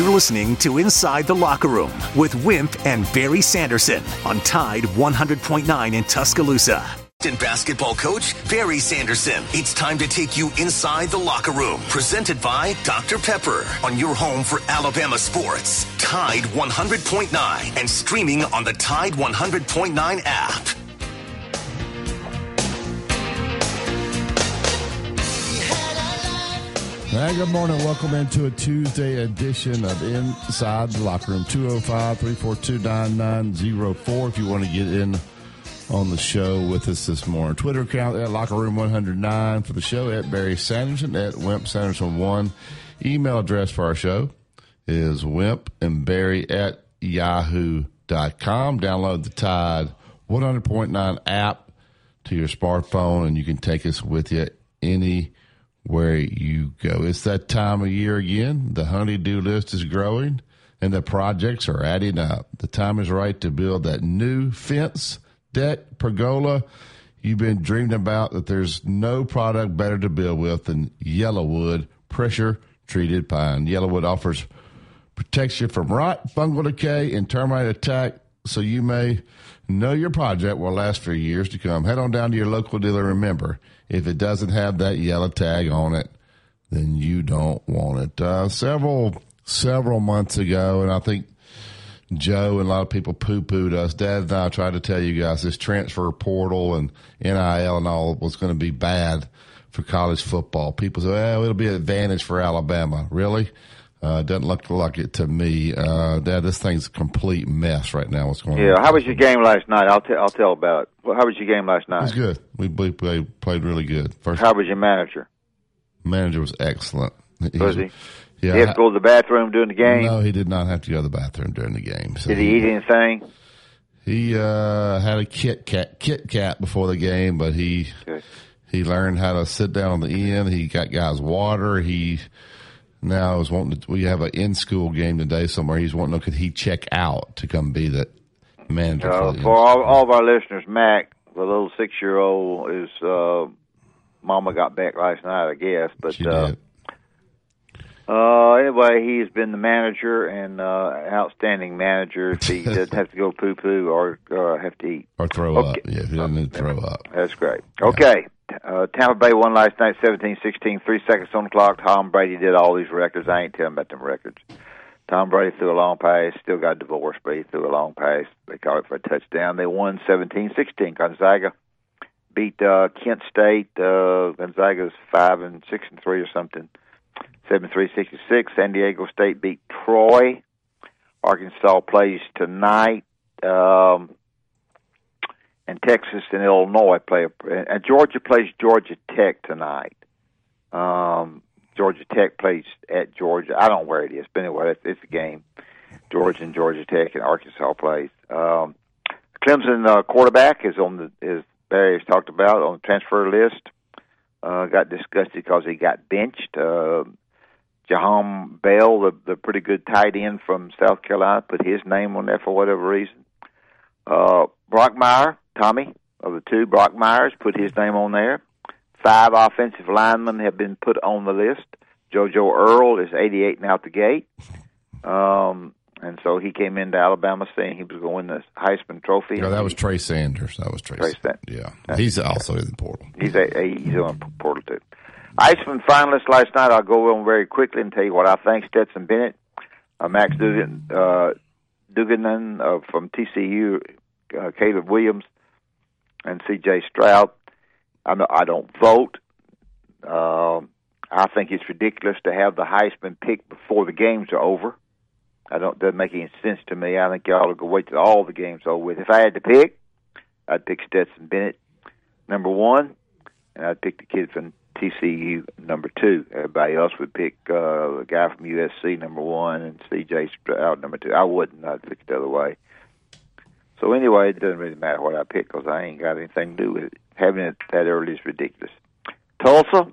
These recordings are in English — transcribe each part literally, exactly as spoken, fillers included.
You're listening to Inside the Locker Room with Wimp and Barry Sanderson on Tide one hundred point nine in Tuscaloosa. And basketball coach Barry Sanderson. It's time to take you inside the locker room. Presented by Doctor Pepper on your home for Alabama sports. Tide one hundred point nine and streaming on the Tide one hundred point nine app. Hey, good morning. Welcome into a Tuesday edition of Inside the Locker Room. two oh five, three four two, nine nine oh four if you want to get in on the show with us this morning. Twitter account at Locker Room one oh nine for the show, at Barry Sanderson, at Wimp Sanderson one. Email address for our show is wimpandbarry at yahoo dot com. Download the Tide one hundred point nine app to your smartphone, and you can take us with you anywhere you go. It's that time of year again. The honey-do list is growing, and the projects are adding up. The time is right to build that new fence, deck, pergola you've been dreaming about. That there's no product better to build with than Yellowwood pressure treated pine. Yellowwood offers protection from rot, fungal decay, and termite attack, so you may know your project will last for years to come. Head on down to your local dealer. Remember, if it doesn't have that yellow tag on it, then you don't want it. Uh, several several months ago, and I think Joe and a lot of people poo-pooed us, Dad and I tried to tell you guys this transfer portal and N I L and all was going to be bad for college football. People said, well, it'll be an advantage for Alabama. Really? Uh, doesn't look like it to me. Uh, Dad, this thing's a complete mess right now. What's going yeah, on? Yeah, how was your game last night? I'll, t- I'll tell about it. Well, how was your game last night? It was good. We, we played, played really good. First, how was your manager? Manager was excellent. He was he? Yeah, he had to go to the bathroom during the game? No, he did not have to go to the bathroom during the game. So did he eat anything? He uh, had a Kit Kat, Kit Kat before the game, but he okay. he learned how to sit down on the end. He got guys water. He now is wanting to, we have an in-school game today somewhere. He's wanting to, could he check out to come be the manager? Uh, for the for all, all of our listeners, Mac, the little six-year-old, is uh, mama got back last night, I guess. But she uh, did. Uh, anyway, he's been the manager and uh, outstanding manager. If he doesn't have to go poo-poo or uh, have to eat. Or throw okay. up. Yeah, if he doesn't need to throw up. That's great. Yeah. Okay. Uh, Tampa Bay won last night, seventeen sixteen, three seconds on the clock. Tom Brady did all these records. I ain't telling about them records. Tom Brady threw a long pass, still got divorced, but he threw a long pass. They called it for a touchdown. They won seventeen sixteen. Gonzaga beat uh, Kent State. Uh, Gonzaga's five and six and three or something. seven three sixty-six. San Diego State beat Troy. Arkansas plays tonight. Um, and Texas and Illinois play. And Georgia plays Georgia Tech tonight. Um, Georgia Tech plays at Georgia. I don't know where it is, but anyway, it's, it's a game. Georgia and Georgia Tech and Arkansas plays. Um, Clemson uh, quarterback is on the, as Barry has talked about, on the transfer list. Uh, got disgusted because he got benched. Uh, Jahom Bell, the, the pretty good tight end from South Carolina, put his name on there for whatever reason. Uh, Brockmire, Tommy, of the two Brockmires, put his name on there. Five offensive linemen have been put on the list. JoJo Earl is eighty-eight and out the gate. Um, and so he came into Alabama saying he was going to win the Heisman Trophy. Yeah, that was Trey Sanders. That was Trey, Trey Sanders. Yeah, That's he's also in the portal. He's a, a, he's on the portal, too. Heisman finalists last night. I'll go on very quickly and tell you what I think. Stetson Bennett, uh, Max Dugan, uh, Duganan uh, from T C U, uh, Caleb Williams, and C J. Stroud. I know I don't vote. Uh, I think it's ridiculous to have the Heisman pick before the games are over. I don't doesn't make any sense to me. I think y'all would go wait till all the games over with. If I had to pick, I'd pick Stetson Bennett, number one, and I'd pick the kid from T C U, number two. Everybody else would pick uh, the guy from U S C, number one, and C J Stroud, number two. I wouldn't. I'd pick it the other way. So anyway, it doesn't really matter what I pick because I ain't got anything to do with it. Having it that early is ridiculous. Tulsa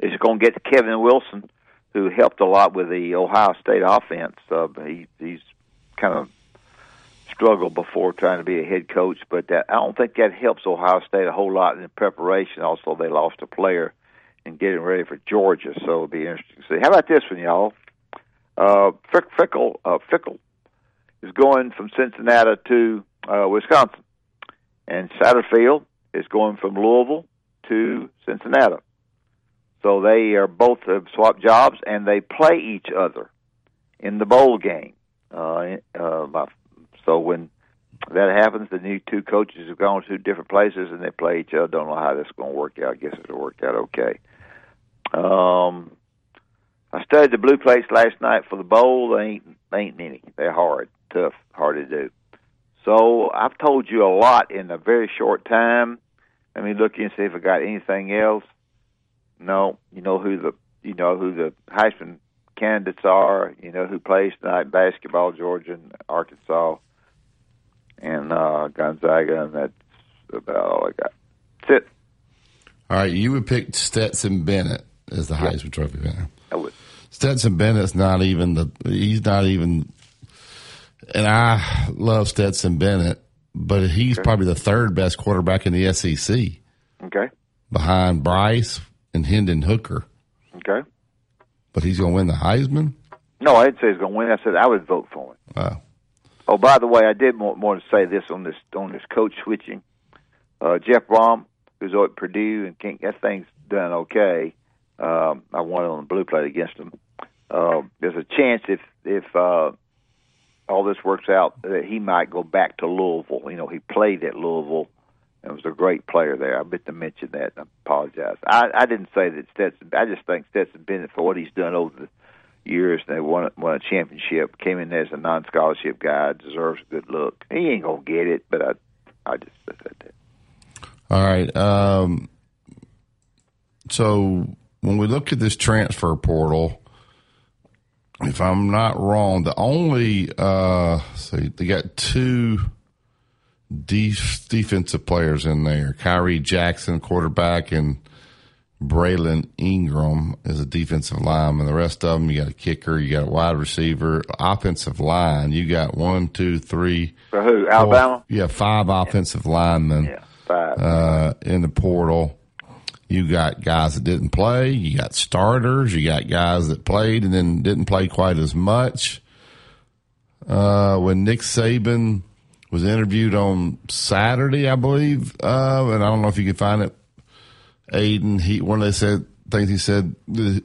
is going to get to Kevin Wilson, who helped a lot with the Ohio State offense. Uh, he, he's kind of struggled before trying to be a head coach, but that, I don't think that helps Ohio State a whole lot in preparation. Also, they lost a player in getting ready for Georgia, so it'll be interesting to see. How about this one, y'all? Uh, Fickell, uh, Fickell is going from Cincinnati to uh, Wisconsin, and Satterfield is going from Louisville to Cincinnati. So they are both have swapped jobs, and they play each other in the bowl game. Uh, uh, so when that happens, the new two coaches have gone to different places, and they play each other. Don't know how that's going to work out. I guess it'll work out okay. Um, I studied the blue plates last night for the bowl. They ain't, they ain't many. They're hard, tough, hard to do. So I've told you a lot in a very short time. Let me look and see if I got anything else. No, you know who the you know who the Heisman candidates are. You know who plays tonight: basketball, Georgia and Arkansas, and uh, Gonzaga. And that's about all I got. That's it. All right, you would pick Stetson Bennett as the yep. Heisman Trophy winner. I would. Stetson Bennett's not even the. He's not even. And I love Stetson Bennett, but he's okay. probably the third best quarterback in the S E C. Okay. Behind Bryce and Hendon Hooker. Okay. But he's going to win the Heisman? No, I didn't say he's going to win. I said I would vote for him. Wow. Oh, by the way, I did want, want to say this on this on this coach switching. Uh, Jeff Brom, who's at Purdue, and can't get things done okay. Um, I won on the blue plate against him. Uh, there's a chance if if uh, all this works out that he might go back to Louisville. You know, he played at Louisville. It was a great player there. I meant to mention that. I apologize. I, I didn't say that Stetson. I just think Stetson Bennett, for what he's done over the years, they won, won a championship, came in there as a non-scholarship guy, deserves a good look. He ain't going to get it, but I I just said that. All right. Um, so when we look at this transfer portal, if I'm not wrong, the only uh, – so they got two – defensive players in there. Kyrie Jackson, quarterback, and Braylon Ingram is a defensive lineman. The rest of them, you got a kicker, you got a wide receiver, offensive line. You got one, two, three. For who? Four, Alabama? Yeah, five offensive yeah. linemen yeah, five. Uh, in the portal. You got guys that didn't play. You got starters. You got guys that played and then didn't play quite as much. Uh, when Nick Saban was interviewed on Saturday, I believe, uh, and I don't know if you can find it. Aiden, he one of they said things he said.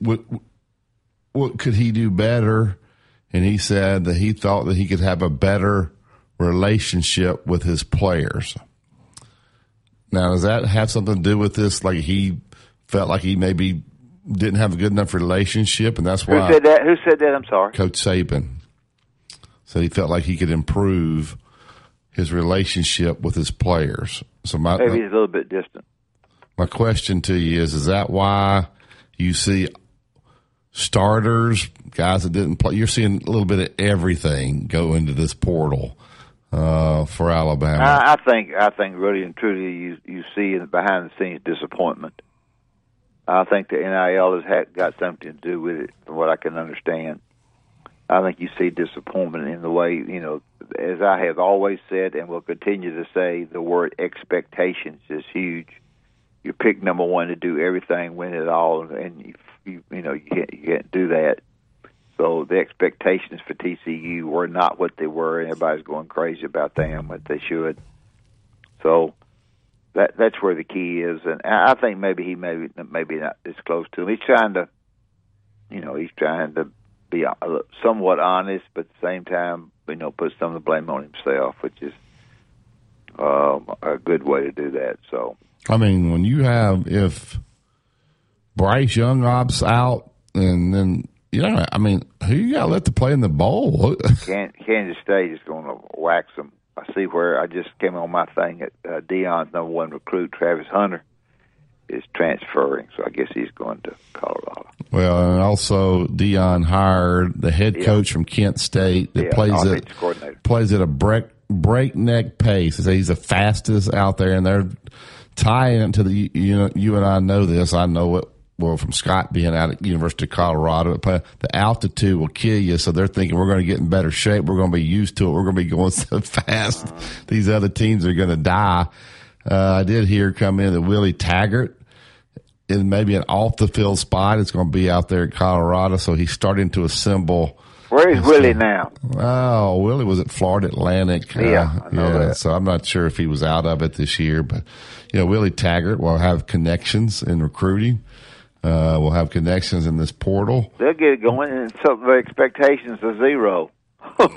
What, what could he do better? And he said that he thought that he could have a better relationship with his players. Now, does that have something to do with this? Like he felt like he maybe didn't have a good enough relationship, and that's why. Who said that? Who said that? I'm sorry. Coach Saban said he felt like he could improve his relationship with his players. So my, maybe he's a little bit distant. My question to you is, is that why you see starters, guys that didn't play? You're seeing a little bit of everything go into this portal uh, for Alabama. I, I think I think really and truly you, you see in the behind-the-scenes disappointment. I think the N I L has had, got something to do with it, from what I can understand. I think you see disappointment in the way, you know, as I have always said and will continue to say, the word expectations is huge. You pick number one to do everything, win it all, and, you, you, you know, you can't, you can't do that. So the expectations for T C U were not what they were, and everybody's going crazy about them, but they should. So that that's where the key is, and I think maybe he maybe maybe not this close to him. He's trying to, you know, he's trying to be somewhat honest, but at the same time, you know, put some of the blame on himself, which is um, a good way to do that. So, I mean, when you have, if Bryce Young opts out, and then, you know, I mean, who you got left to play in the bowl? Kansas State is going to wax them. I see where I just came on my thing at uh, Deion's number one recruit, Travis Hunter, is transferring, so I guess he's going to Colorado. Well, and also Deion hired the head yeah. coach from Kent State that yeah, plays at plays at a break, breakneck pace. He's the fastest out there, and they're tying it to the, you know, you and I know this. I know it well from Scott being out at University of Colorado. The altitude will kill you, so they're thinking we're going to get in better shape. We're going to be used to it. We're going to be going so fast. Uh-huh. These other teams are going to die. Uh, I did hear come in that Willie Taggart in maybe an off-the-field spot is going to be out there in Colorado, so he's starting to assemble Where is Willie now? Oh, Willie was at Florida Atlantic. Yeah, uh, I know yeah, that. So I'm not sure if he was out of it this year, but you know, Willie Taggart will have connections in recruiting. Uh, we'll have connections in this portal. They'll get it going, and so the expectations are zero.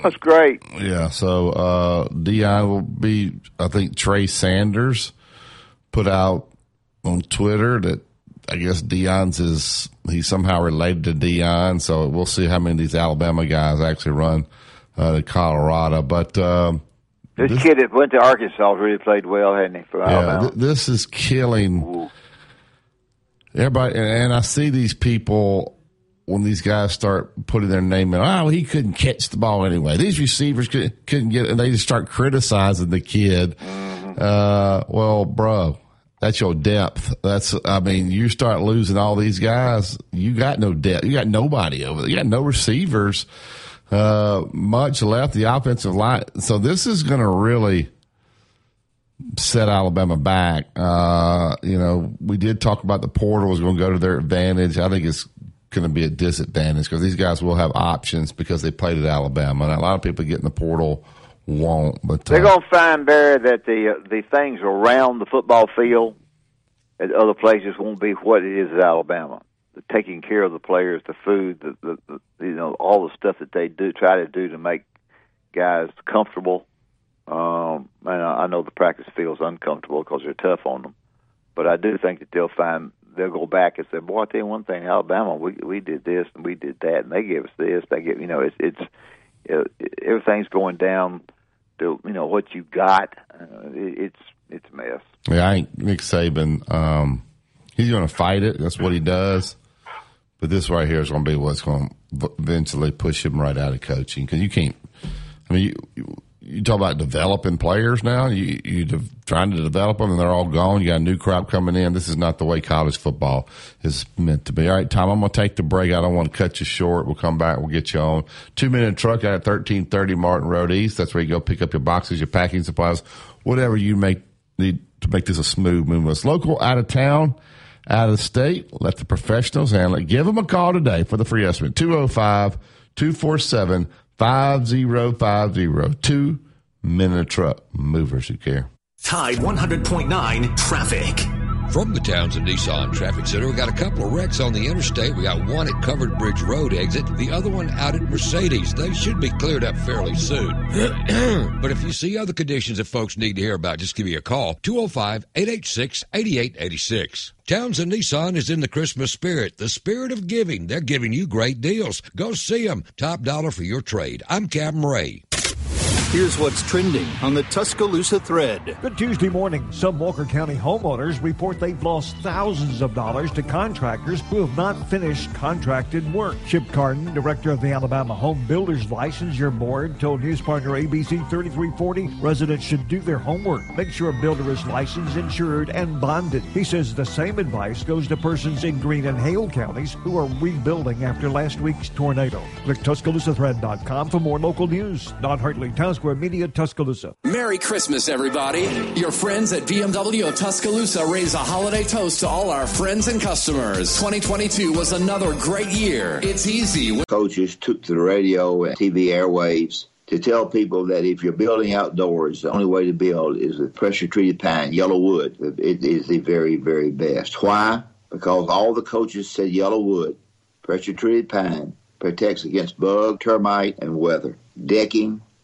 That's great. Yeah. So uh, Deion will be. I think Trey Sanders put out on Twitter that I guess Deion's is. He's somehow related to Deion, so we'll see how many of these Alabama guys actually run uh, to Colorado. But um, this, this kid that went to Arkansas really played well, hadn't he? For Alabama. Yeah, th- this is killing Ooh. everybody. And, and I see these people when these guys start putting their name in. Oh, he couldn't catch the ball anyway. These receivers could, couldn't get it, and they just start criticizing the kid. Mm-hmm. Uh, well, bro. That's your depth. That's, I mean, you start losing all these guys. You got no depth. You got nobody over there. You got no receivers, uh, much left. The offensive line. So this is going to really set Alabama back. Uh, you know, we did talk about the portal is going to go to their advantage. I think it's going to be a disadvantage because these guys will have options because they played at Alabama. And a lot of people get in the portal. Won't, but they're uh, gonna find, Barry, that the uh, the things around the football field at other places won't be what it is at Alabama. The taking care of the players, the food, the, the, the you know all the stuff that they do try to do to make guys comfortable. Um, and I, I know the practice field's uncomfortable because they're tough on them, but I do think that they'll find they'll go back and say, "Boy, I tell you one thing, Alabama, we we did this and we did that, and they gave us this. They give you know it's it's it, everything's going down." To, you know what you got, uh, it, it's it's a mess. Yeah, I think Nick Saban, um, he's going to fight it. That's what he does. But this right here is going to be what's going to eventually push him right out of coaching because you can't. I mean, you you talk about developing players now. You you de- trying to develop them and they're all gone. You got a new crop coming in. This is not the way college football is meant to be. All right, Tom, I'm going to take the break. I don't want to cut you short. We'll come back. We'll get you on. Two-minute truck out at thirteen thirty Martin Road East. That's where you go pick up your boxes, your packing supplies, whatever you make need to make this a smooth move. It's local, out of town, out of state. Let the professionals handle it. Give them a call today for the free estimate, two oh five, two four seven, five oh five oh. Two-minute truck movers who care. Tide one hundred point nine traffic. From the Townsend Nissan Traffic Center, we got a couple of wrecks on the interstate. We got one at Covered Bridge Road exit, the other one out at Mercedes. They should be cleared up fairly soon. But if you see other conditions that folks need to hear about, just give me a call. two oh five, eight eight six, eight eight eight six. Townsend Nissan is in the Christmas spirit, the spirit of giving. They're giving you great deals. Go see them. Top dollar for your trade. I'm Captain Ray. Here's what's trending on the Tuscaloosa Thread. Good Tuesday morning. Some Walker County homeowners report they've lost thousands of dollars to contractors who have not finished contracted work. Chip Carden, director of the Alabama Home Builders Licensure Board, told news partner A B C thirty-three forty residents should do their homework. Make sure a builder is licensed, insured, and bonded. He says the same advice goes to persons in Greene and Hale counties who are rebuilding after last week's tornado. Click Tuscaloosa Thread dot com for more local news. Don Hartley, Townsend Square Media, Tuscaloosa. Merry Christmas, everybody. Your friends at B M W of Tuscaloosa raise a holiday toast to all our friends and customers. twenty twenty-two was another great year. It's easy. Coaches took to the radio and T V airwaves to tell people that if you're building outdoors, the only way to build is with pressure-treated pine, yellow wood. It is the very, very best. Why? Because all the coaches said yellow wood, pressure-treated pine, protects against bug, termite, and weather. Decking,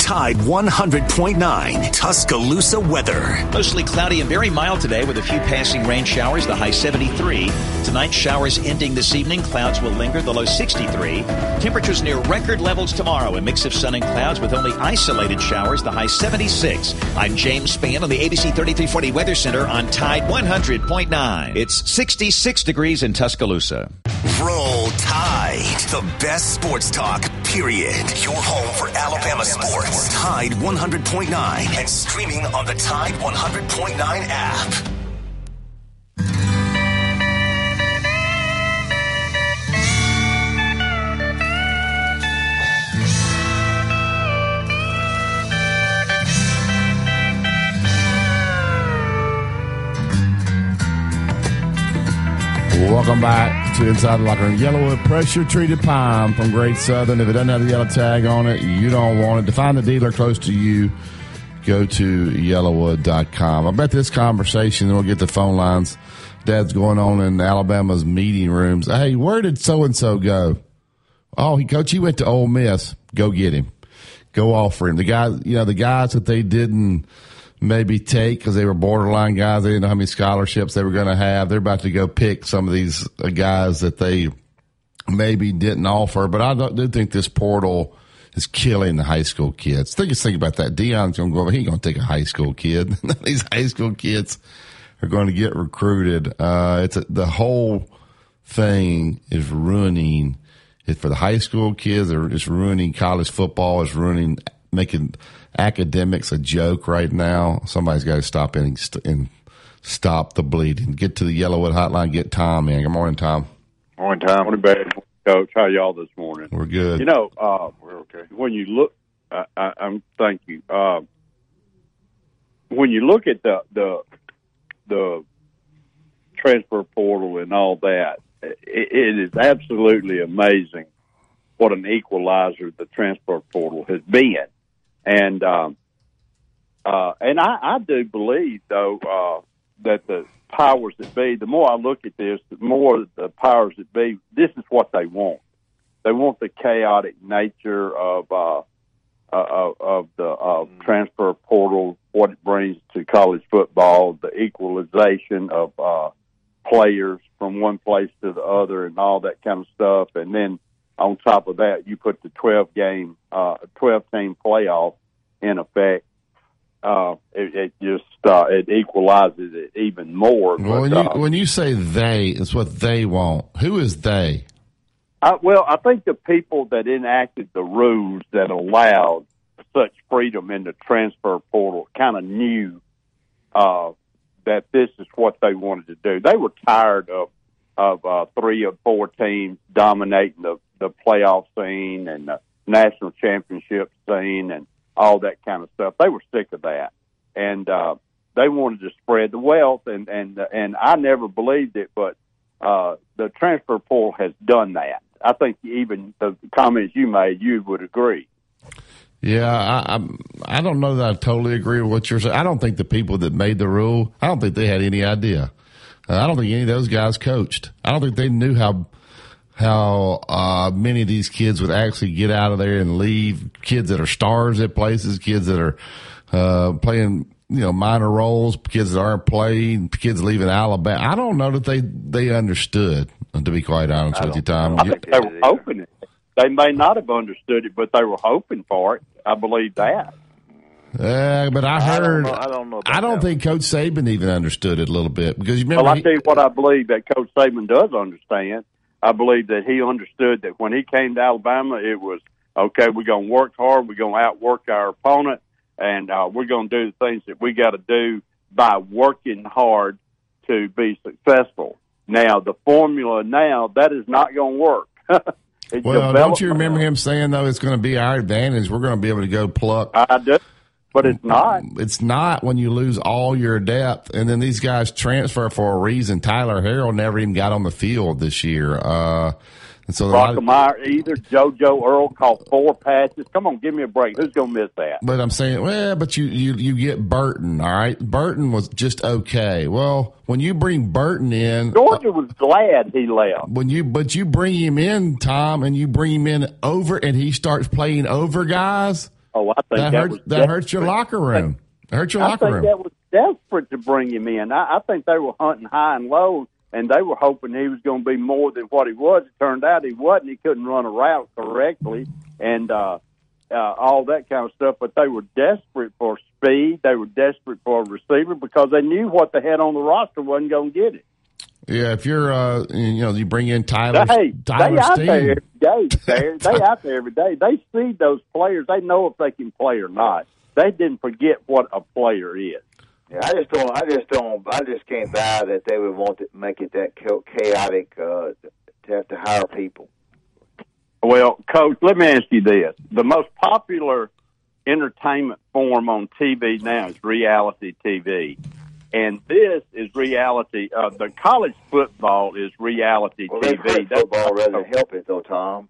Tide one hundred point nine, Tuscaloosa weather. Mostly cloudy and very mild today with a few passing rain showers, the high seventy-three. Tonight, showers ending this evening. Clouds will linger, the low sixty-three. Temperatures near record levels tomorrow. A mix of sun and clouds with only isolated showers, the high seventy-six. I'm James Spann on the A B C thirty-three forty Weather Center on Tide one hundred point nine. It's sixty-six degrees in Tuscaloosa. Roll Tide, the best sports talk, period. Your home for Alabama sports. Tide one hundred point nine and streaming on the Tide one hundred point nine app. Welcome back to Inside the Locker Room. Yellowwood pressure-treated pine from Great Southern. If it doesn't have the yellow tag on it, you don't want it. To find a dealer close to you, go to yellowwood dot com. I bet this conversation, we'll get the phone lines, Dad's going on in Alabama's meeting rooms. Hey, where did so-and-so go? Oh, he coach, he went to Ole Miss. Go get him. Go offer him. The guys, you know, the guys that they didn't maybe take because they were borderline guys. They didn't know how many scholarships they were going to have. They're about to go pick some of these guys that they maybe didn't offer. But I do think this portal is killing the high school kids. Think, think about that. Deion's going to go over. He ain't going to take a high school kid. These high school kids are going to get recruited. Uh, it's a, the whole thing is ruining it for the high school kids. It's ruining college football. It's ruining making academics a joke right now. Somebody's got to stop in and, st- and stop the bleeding. Get to the Yellowwood hotline. Get Tom in. Good morning, Tom. Morning, Tom. Morning, baby. Coach, how y'all this morning? We're good. You know, uh, we're okay. When you look, I, I, I'm thank you. Uh, when you look at the the the transfer portal and all that, it, it is absolutely amazing what an equalizer the transfer portal has been. And um, uh, and I, I do believe, though, uh, that the powers that be, the more I look at this, the more the powers that be, this is what they want. They want the chaotic nature of uh, uh, of the uh, transfer portal, what it brings to college football, the equalization of uh, players from one place to the other and all that kind of stuff. And then on top of that, you put the twelve-game, uh, twelve-team playoff in effect. Uh, it, it just uh, it equalizes it even more. Well, but, when, you, uh, when you say they, it's what they want. Who is they? I, well, I think the people that enacted the rules that allowed such freedom in the transfer portal kind of knew uh, that this is what they wanted to do. They were tired of of uh, three or four teams dominating the, the playoff scene and the national championship scene and all that kind of stuff. They were sick of that. And uh, they wanted to spread the wealth, and, and, and I never believed it, but uh, the transfer portal has done that. I think even the comments you made, you would agree. Yeah, I, I, I don't know that I totally agree with what you're saying. I don't think the people that made the rule, I don't think they had any idea. I don't think any of those guys coached. I don't think they knew how how uh, many of these kids would actually get out of there and leave. Kids that are stars at places, kids that are uh, playing you know minor roles, kids that aren't playing, kids leaving Alabama. I don't know that they, they understood. To be quite honest with you, Tom, I think they were hoping it. They may not have understood it, but they were hoping for it. I believe that. Uh, but I heard, I don't, know, I don't, know I don't think Coach Saban even understood it a little bit. Because you remember well, I'll tell you what I believe that Coach Saban does understand. I believe that he understood that when he came to Alabama, it was, okay, we're going to work hard, we're going to outwork our opponent, and uh, we're going to do the things that we got to do by working hard to be successful. Now, the formula now, that is not going to work. Well, don't you remember him saying, though, it's going to be our advantage, we're going to be able to go pluck. I do. But it's not. It's not when you lose all your depth. And then these guys transfer for a reason. Tyler Harrell never even got on the field this year. Uh, and so Brockemeyer of, either. JoJo Earl caught four passes. Come on, give me a break. Who's going to miss that? But I'm saying, well, but you, you, you get Burton, all right? Burton was just okay. Well, when you bring Burton in. Georgia was glad he left. When you, But you bring him in, Tom, and you bring him in over, and he starts playing over guys. Oh, I think that, that, hurt, was that hurts your locker room. That hurts your I locker room. I think that was desperate to bring him in. I, I think they were hunting high and low, and they were hoping he was going to be more than what he was. It turned out he wasn't. He couldn't run a route correctly and uh, uh, all that kind of stuff. But they were desperate for speed. They were desperate for a receiver because they knew what they had on the roster wasn't going to get it. Yeah, if you're, uh, you know, you bring in Tyler, hey, Tyler they out Steen. There every day, Barry. They out there every day. They see those players. They know if they can play or not. They didn't forget what a player is. Yeah, I just don't. I just don't. I just can't buy that they would want to make it that chaotic uh, to have to hire people. Well, Coach, let me ask you this: the most popular entertainment form on T V now is reality T V. And this is reality. Uh, the college football is reality well, T V. That's football rather than help it, though, Tom.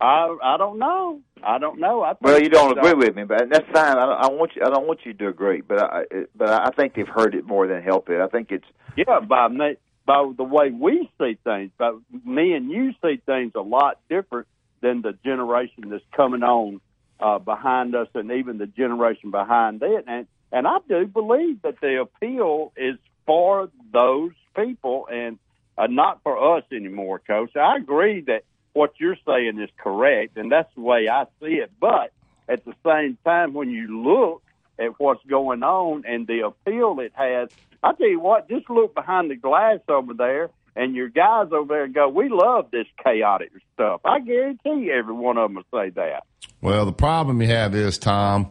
I I don't know. I don't know. I think well, you don't agree with me, but that's fine. I don't, I want you. I don't want you to agree, but I but I think they've hurt it more than help it. I think it's yeah. By me, by the way we see things, but me and you see things a lot different than the generation that's coming on uh, behind us, and even the generation behind it. And and I do believe that the appeal is for those people, and uh, not for us anymore, Coach. I agree that what you're saying is correct, and that's the way I see it. But at the same time, when you look at what's going on and the appeal it has, I tell you what, just look behind the glass over there, and your guys over there go, we love this chaotic stuff. I guarantee every one of them will say that. Well, the problem you have is, Tom,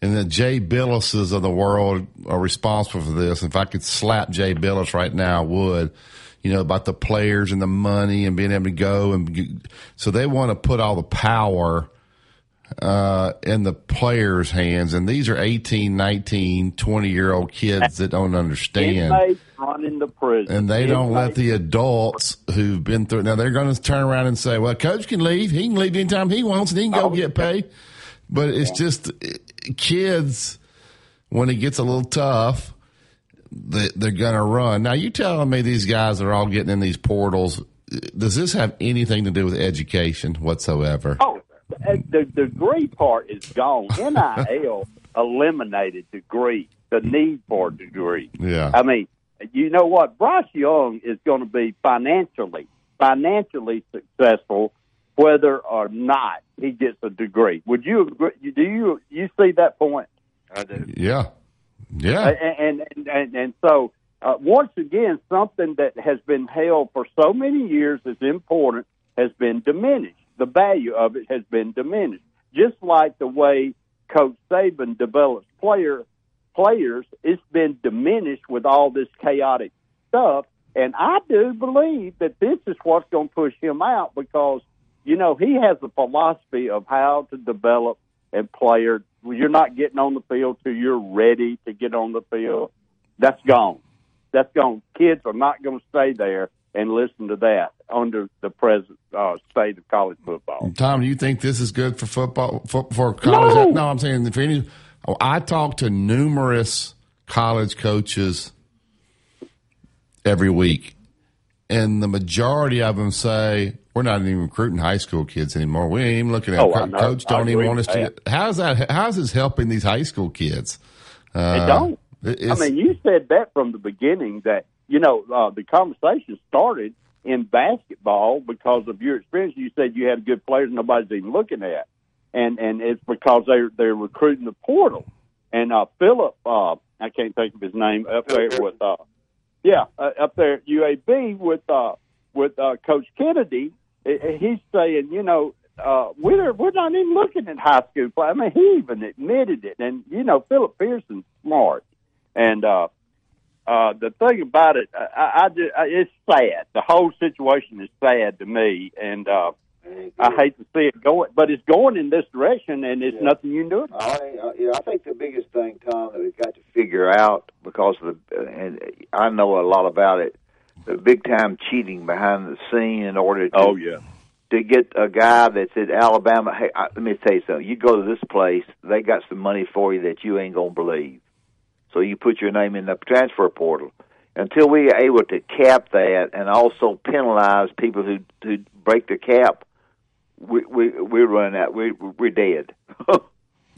and the Jay Billises of the world are responsible for this. If I could slap Jay Billis right now, I would. You know, about the players and the money and being able to go. And so they want to put all the power uh, in the players' hands. And these are eighteen, nineteen, twenty-year-old kids that don't understand. Inmates running the prison. And they Inmates. don't let the adults who've been through it. Now, they're going to turn around and say, well, Coach can leave. He can leave anytime he wants, and he can go oh, get paid. But it's yeah. just kids, when it gets a little tough, they're going to run. Now, you telling me these guys are all getting in these portals, does this have anything to do with education whatsoever? Oh, the degree part is gone. N I L eliminated degree, the need for degree. Yeah. I mean, you know what? Bryce Young is going to be financially, financially successful whether or not he gets a degree. Would you agree? Do you, you see that point? I do. Yeah. Yeah, and and and, and so uh, once again, something that has been held for so many years as important has been diminished. The value of it has been diminished, just like the way Coach Saban develops player players. It's been diminished with all this chaotic stuff, and I do believe that this is what's going to push him out because you know he has a philosophy of how to develop and player. You're not getting on the field till you're ready to get on the field. That's gone. That's gone. Kids are not going to stay there and listen to that under the present uh, state of college football. Tom, do you think this is good for football for, for college? No. no, I'm saying if any. Oh, I talk to numerous college coaches every week, and the majority of them say, we're not even recruiting high school kids anymore. We ain't even looking at oh, Co- coach. Don't even want us to. How's that? How's this helping these high school kids? Uh, they don't. I mean, you said that from the beginning that you know uh, the conversation started in basketball because of your experience. You said you had good players nobody's even looking at, and and it's because they they're recruiting the portal. And uh, Philip, uh, I can't think of his name up there with uh, yeah uh, up there at U A B with uh, with uh, Coach Kennedy. He's saying, you know, uh, we're we're not even looking at high school play. I mean, he even admitted it. And, you know, Philip Pearson's smart. And uh, uh, the thing about it, I, I just, I, it's sad. The whole situation is sad to me. And uh, I hate to see it going. But it's going in this direction, and it's yeah. nothing you can do about it. I, yeah, I think the biggest thing, Tom, that we've got to figure out, because of the, and I know a lot about it, the big-time cheating behind the scene in order to, oh, yeah. to get a guy that's at Alabama. Hey, I, let me tell you something. You go to this place, they got some money for you that you ain't going to believe. So you put your name in the transfer portal. Until we are able to cap that and also penalize people who, who break the cap, we we we run out. We, we're dead.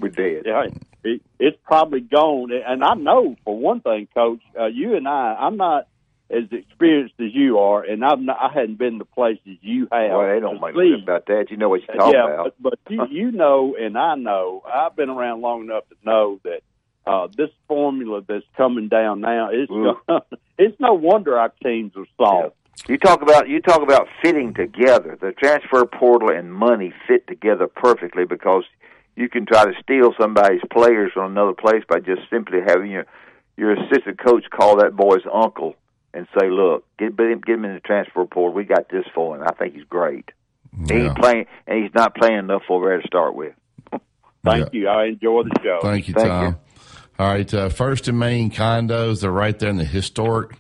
We're dead. Yeah, it, it's probably gone. And I know, for one thing, Coach, uh, you and I, I'm not as experienced as you are, and I've not, I hadn't been to places you have. Well, they don't make me about that. You know what you're talking yeah, about. But, but you, you know, and I know, I've been around long enough to know that uh, this formula that's coming down now, it's gonna, it's no wonder our teams are soft. Yeah. You talk about you talk about fitting together. The transfer portal and money fit together perfectly because you can try to steal somebody's players from another place by just simply having your your assistant coach call that boy's uncle and say, look, get, get him in the transfer portal. We got this for him. I think he's great. Yeah. He ain't playing, and he's not playing enough over there to start with. Thank yeah. you. I enjoy the show. Thank you, Thank Tom. You. All right, uh, First and Main condos, they're right there in the historic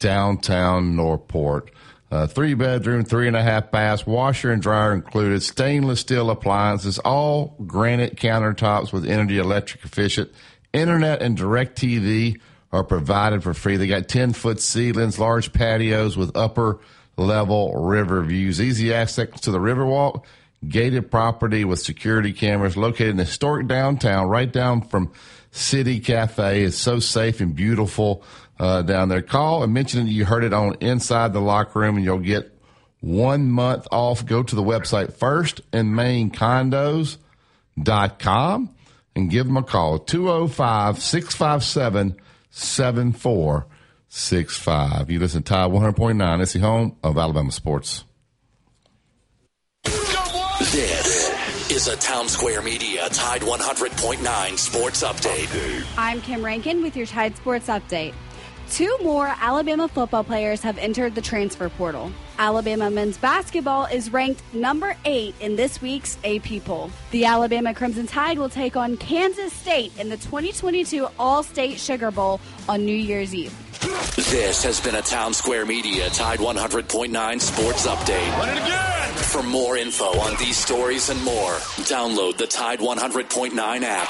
downtown Northport. Uh, three-bedroom, three-and-a-half baths, washer and dryer included, stainless steel appliances, all granite countertops with energy electric efficient. Internet and DirecTV are provided for free. They got ten-foot ceilings, large patios with upper-level river views, easy access to the Riverwalk, gated property with security cameras located in the historic downtown, right down from City Cafe. It's so safe and beautiful uh, down there. Call and mention that you heard it on Inside the Locker Room, and you'll get one month off. Go to the website first and main condos dot com and give them a call, two oh five, six five seven, seven four six five. You listen to Tide one hundred point nine. It's the home of Alabama sports. This is a Town Square Media Tide one hundred point nine Sports Update. I'm Kim Rankin with your Tide Sports Update. Two more Alabama football players have entered the transfer portal. Alabama men's basketball is ranked number eight in this week's A P poll. The Alabama Crimson Tide will take on Kansas State in the twenty twenty-two All-State Sugar Bowl on New Year's Eve. This has been a Town Square Media Tide one hundred point nine Sports Update. Run it again! For more info on these stories and more, download the Tide one hundred point nine app.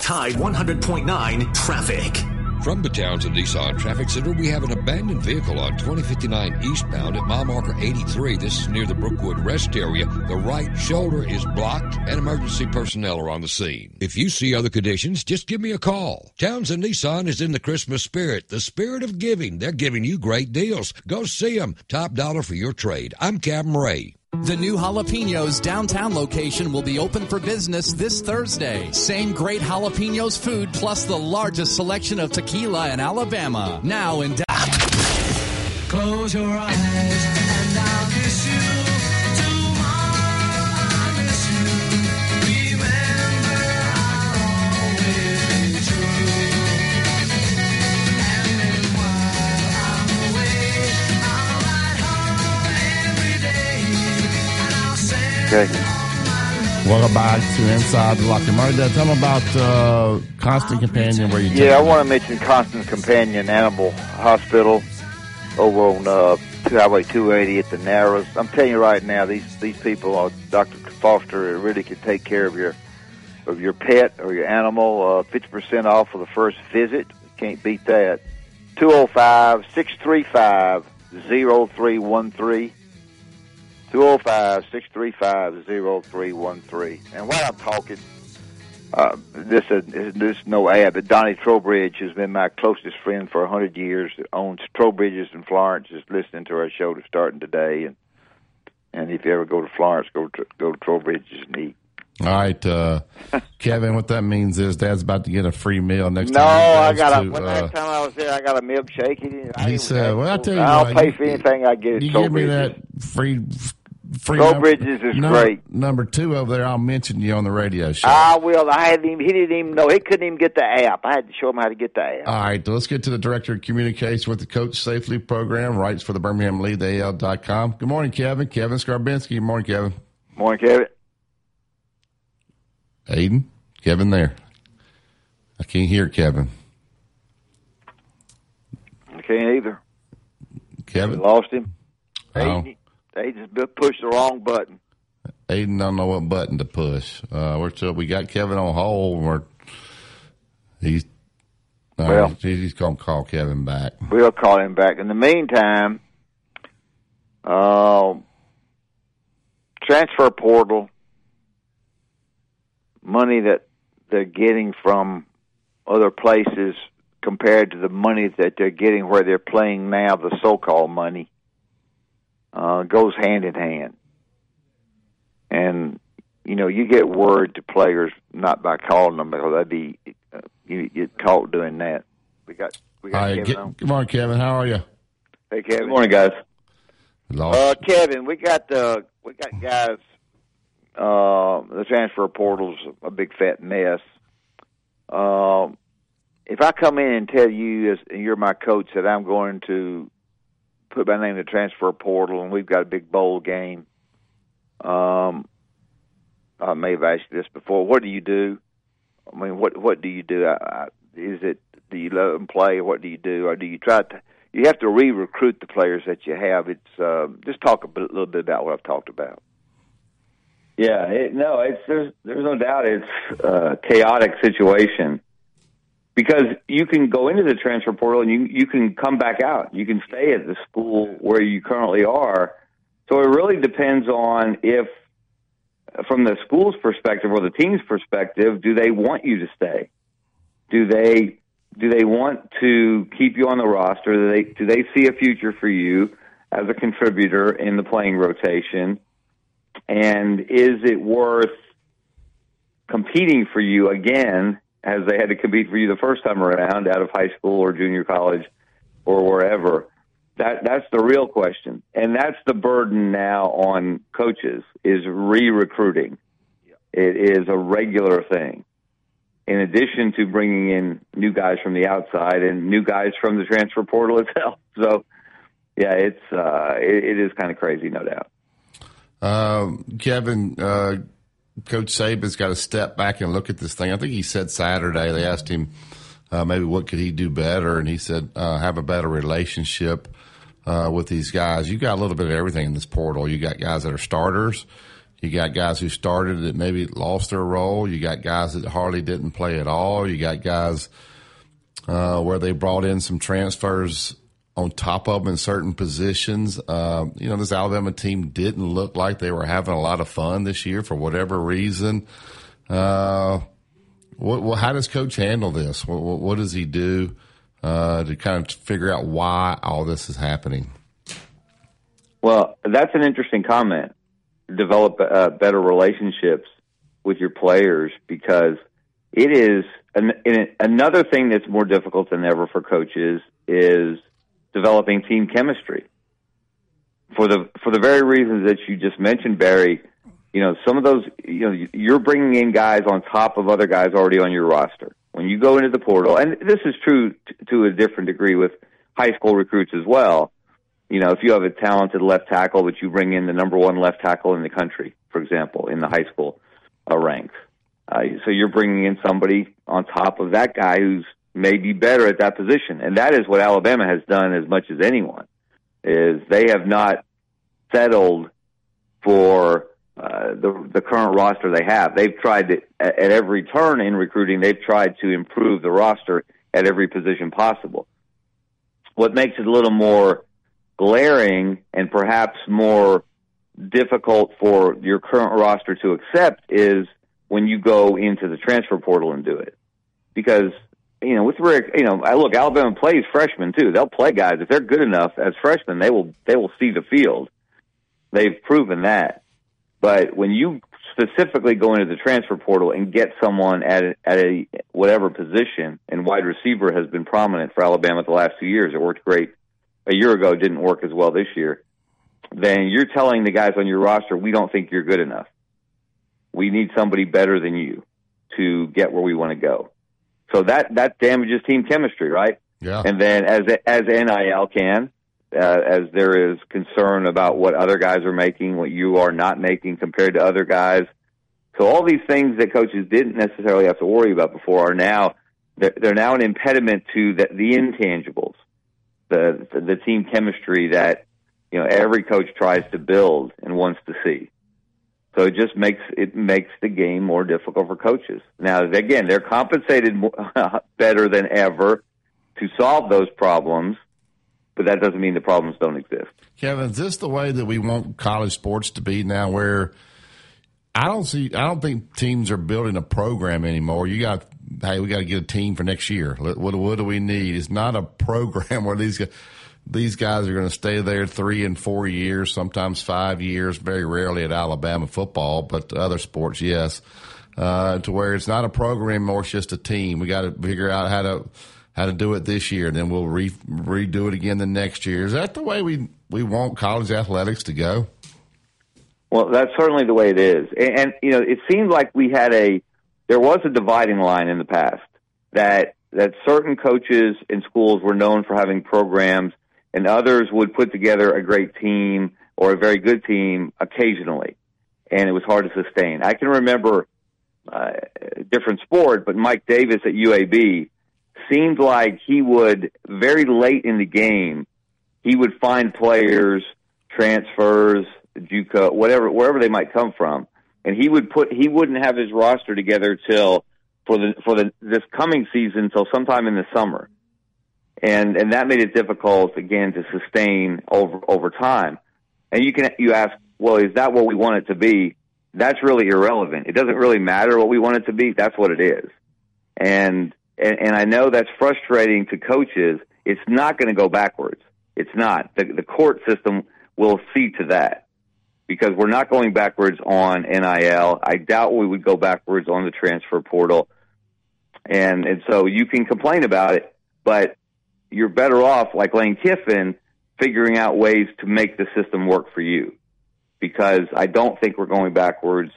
Tide one hundred point nine Traffic. From the Townsend Nissan Traffic Center, we have an abandoned vehicle on twenty fifty-nine eastbound at mile marker eighty-three. This is near the Brookwood Rest Area. The right shoulder is blocked and emergency personnel are on the scene. If you see other conditions, just give me a call. Townsend Nissan is in the Christmas spirit, the spirit of giving. They're giving you great deals. Go see them. Top dollar for your trade. I'm Captain Ray. The new Jalapenos downtown location will be open for business this Thursday. Same great Jalapenos food plus the largest selection of tequila in Alabama. Now in da- Close your eyes and I'll miss you. Tomorrow I'll miss you. Remember I'll always be true. And while I'm away, I'll ride home every day. Okay. Welcome back to Inside the Locker Room. Dad, tell them about uh, Constant Companion. Where you? Yeah, I want to mention Constant Companion Animal Hospital over on uh, Highway two eighty at the Narrows. I'm telling you right now, these these people, are, Doctor Foster, really can take care of your of your pet or your animal. Uh, fifty percent off for the first visit. Can't beat that. two oh five, six three five, oh three one three. two oh five, six three five, oh three one three. And while I'm talking, uh, this, is, this is no ad, but Donnie Trowbridge has been my closest friend for one hundred years, that owns Trowbridge's in Florence, is listening to our show starting today. And and if you ever go to Florence, go to, go to Trowbridge's and eat. All right, uh, Kevin, what that means is Dad's about to get a free meal next no, time. No, I got a, when uh, last time I was there, I got a milkshake. He, didn't, I he said, well, I'll tell you I'll what, pay you, for anything I get at Trowbridge's. You give me that free... Free Go number, Bridges is number, great. Number two over there, I'll mention you on the radio show. I will. I hadn't even, he didn't even know. He couldn't even get the app. I had to show him how to get the app. All right, let's get to the Director of Communications with the Coach Safely Program, writes for the Birmingham Lead, the A L dot com. Good morning, Kevin. Kevin Skarbinski. Good morning, Kevin. Morning, Kevin. Aiden, Kevin there. I can't hear Kevin. I can't either. Kevin? You lost him. Aiden. Oh. They just pushed the wrong button. Aiden don't know what button to push. Uh, we're still, we got Kevin on hold. We're, he's, uh, well, he's, he's going to call Kevin back. We'll call him back. In the meantime, uh, transfer portal, money that they're getting from other places compared to the money that they're getting where they're playing now, the so-called money. Uh, goes hand in hand. And, you know, you get word to players not by calling them because that'd be, uh, you get caught doing that. We got, we got right, Kevin get, on. Good morning, Kevin. How are you? Hey, Kevin. Good morning, guys. Uh, Kevin, we got, uh, we got guys, uh, the transfer portal's a big fat mess. Uh, if I come in and tell you, as you're my coach, that I'm going to put my name in the transfer portal, and we've got a big bowl game. Um, I may have asked you this before. What do you do? I mean, what what do you do? I, I, is it, do you let them play? What do you do? Or do you try to, you have to re-recruit the players that you have. It's uh, just talk a bit, little bit about what I've talked about. Yeah, it, no, it's there's there's no doubt it's a chaotic situation because you can go into the transfer portal and you you can come back out. You can stay at the school where you currently are. So it really depends on if, from the school's perspective or the team's perspective, do they want you to stay? Do they do they want to keep you on the roster? Do they do they see a future for you as a contributor in the playing rotation? And is it worth competing for you again, as they had to compete for you the first time around out of high school or junior college or wherever? That that's the real question. And that's the burden now on coaches, is re-recruiting. It is a regular thing, in addition to bringing in new guys from the outside and new guys from the transfer portal itself. So, yeah, it's uh, it, it is kind of crazy, no doubt. Uh, Kevin, uh, Coach Saban's got to step back and look at this thing. I think he said Saturday they asked him uh, maybe what could he do better, and he said uh, have a better relationship uh, with these guys. You got a little bit of everything in this portal. You got guys that are starters. You got guys who started that maybe lost their role. You got guys that hardly didn't play at all. You got guys uh, where they brought in some transfers on top of them in certain positions. Uh, you know, this Alabama team didn't look like they were having a lot of fun this year for whatever reason. Uh, what, what, how does Coach handle this? What, what, what does he do uh, to kind of figure out why all this is happening? Well, that's an interesting comment. Develop uh, better relationships with your players, because it is an, it, another thing that's more difficult than ever for coaches is developing team chemistry for the for the very reasons that you just mentioned, Barry. You know, some of those, you know, you're bringing in guys on top of other guys already on your roster when you go into the portal, and this is true t- to a different degree with high school recruits as well. You know, if you have a talented left tackle, but you bring in the number one left tackle in the country, for example, in the high school uh, ranks, uh, so you're bringing in somebody on top of that guy who's may be better at that position. And that is what Alabama has done as much as anyone, is they have not settled for uh, the, the current roster they have. They've tried to, at every turn in recruiting, they've tried to improve the roster at every position possible. What makes it a little more glaring and perhaps more difficult for your current roster to accept is when you go into the transfer portal and do it. Because you know, with Rick, you know, I look, Alabama plays freshmen too. They'll play guys. If they're good enough as freshmen, they will, they will see the field. They've proven that. But when you specifically go into the transfer portal and get someone at, at a, whatever position, and wide receiver has been prominent for Alabama the last few years, it worked great a year ago, didn't work as well this year, then you're telling the guys on your roster, we don't think you're good enough. We need somebody better than you to get where we want to go. So that, that damages team chemistry, right? Yeah. And then as as N I L can, uh, as there is concern about what other guys are making, what you are not making compared to other guys. So all these things that coaches didn't necessarily have to worry about before are now, they're, they're now an impediment to the, the intangibles, the, the the team chemistry that, you know, every coach tries to build and wants to see. So it just makes it makes the game more difficult for coaches. Now, again, they're compensated more, better than ever to solve those problems, but that doesn't mean the problems don't exist. Kevin, is this the way that we want college sports to be now, where I don't see, I don't think teams are building a program anymore? You got, hey, we got to get a team for next year. What, what do we need? It's not a program where these guys. These guys are going to stay there three and four years, sometimes five years, very rarely at Alabama football, but other sports, yes, uh, to where it's not a program or it's just a team. We got to figure out how to how to do it this year, and then we'll re, redo it again the next year. Is that the way we, we want college athletics to go? Well, that's certainly the way it is. And, and, you know, it seemed like we had a – there was a dividing line in the past that that certain coaches and schools were known for having programs, and others would put together a great team or a very good team occasionally, and it was hard to sustain. I can remember uh, a different sport, but Mike Davis at U A B seemed like he would, very late in the game, he would find players, transfers, JUCO, whatever, wherever they might come from, and he would put he wouldn't have his roster together till for the for the this coming season till sometime in the summer, and and that made it difficult again to sustain over over time. And you can you ask, well, is that what we want it to be? That's really irrelevant. It doesn't really matter what we want it to be. That's what it is. And and, and I know that's frustrating to coaches. It's not going to go backwards. It's not. The, the court system will see to that, because we're not going backwards on N I L. I doubt we would go backwards on the transfer portal. And and so you can complain about it, but you're better off, like Lane Kiffin, figuring out ways to make the system work for you, because I don't think we're going backwards.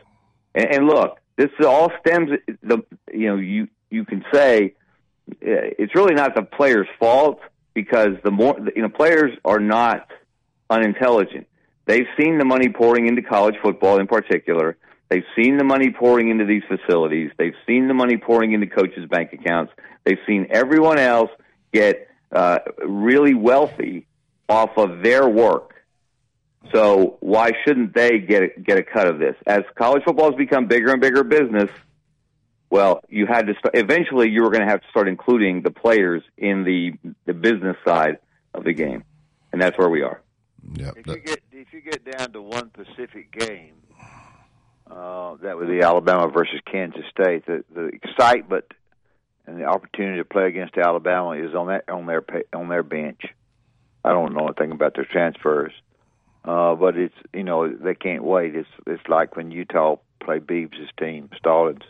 And, and look, this all stems, the you know, you, you can say it's really not the player's fault, because the more, you know, players are not unintelligent. They've seen the money pouring into college football in particular. They've seen the money pouring into these facilities. They've seen the money pouring into coaches' bank accounts. They've seen everyone else get uh, really wealthy off of their work. So why shouldn't they get a, get a cut of this? As college football has become bigger and bigger business, well, you had to start, eventually you were going to have to start including the players in the the business side of the game, and that's where we are. Yep, if, you get, if you get down to one Pacific game, uh, that would be Alabama versus Kansas State. The, the excitement and the opportunity to play against Alabama is on that on their on their bench. I don't know anything about their transfers, uh, but it's you know they can't wait. It's it's like when Utah played Beebs' team, Stallings,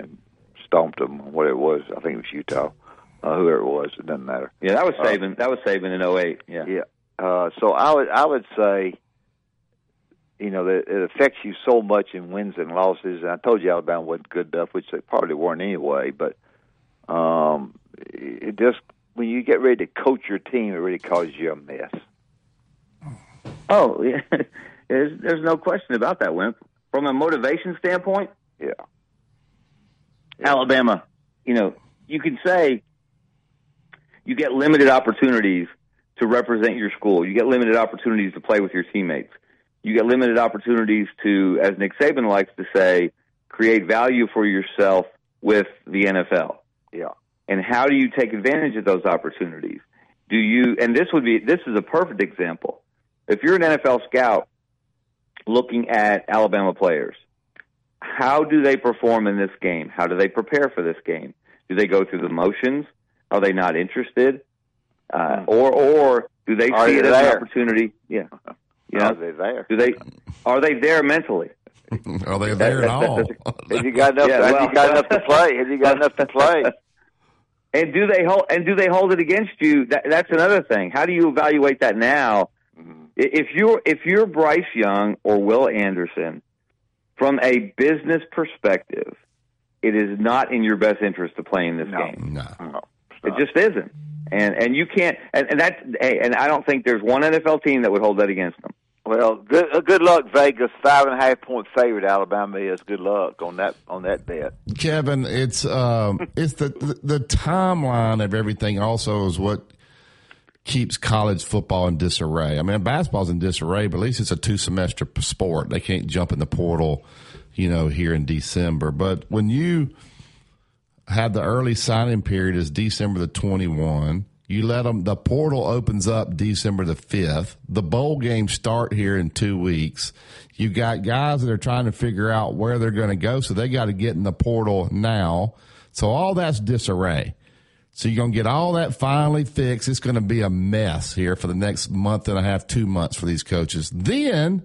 and stomped them. What it was, I think it was Utah, uh, whoever it was. It doesn't matter. Yeah, that was Saban. Uh, that was Saban in oh eight. Yeah. Yeah. Uh, so I would I would say, you know, that it affects you so much in wins and losses. And I told you Alabama wasn't good enough, which they probably weren't anyway. But um, it just when you get ready to coach your team, it really causes you a mess. Oh, yeah. there's there's no question about that, Wimp. From a motivation standpoint, yeah. yeah. Alabama, you know, you can say you get limited opportunities to represent your school. You get limited opportunities to play with your teammates. You get limited opportunities to, as Nick Saban likes to say, create value for yourself with the N F L. Yeah. And how do you take advantage of those opportunities? Do you, and this would be, this is a perfect example. If you're an N F L scout looking at Alabama players, how do they perform in this game? How do they prepare for this game? Do they go through the motions? Are they not interested? Uh, or or do they are see it as there? An opportunity? Yeah, yeah. Are they there? Do they are they there mentally? Are they there that, at that, all? Have you got enough? Yeah, to, well, have you got enough to play? Have you got enough to play? And do they hold? And do they hold it against you? That, that's another thing. How do you evaluate that now? Mm-hmm. If you're if you're Bryce Young or Will Anderson, from a business perspective, it is not in your best interest to play in this no. game. No, no it just isn't. And and you can't and, and that and I don't think there's one N F L team that would hold that against them. Well, good good luck, Vegas. Five and a half point favorite Alabama is. Good luck on that on that bet, Kevin. It's um it's the, the the timeline of everything. Also, is what keeps college football in disarray. I mean, basketball's in disarray, but at least it's a two semester sport. They can't jump in the portal, you know, here in December. But when you had the early signing period is December the twenty-first. You let them, the portal opens up December the fifth. The bowl games start here in two weeks. You got guys that are trying to figure out where they're going to go, so they got to get in the portal now. So all that's disarray. So you're going to get all that finally fixed. It's going to be a mess here for the next month and a half, two months for these coaches. Then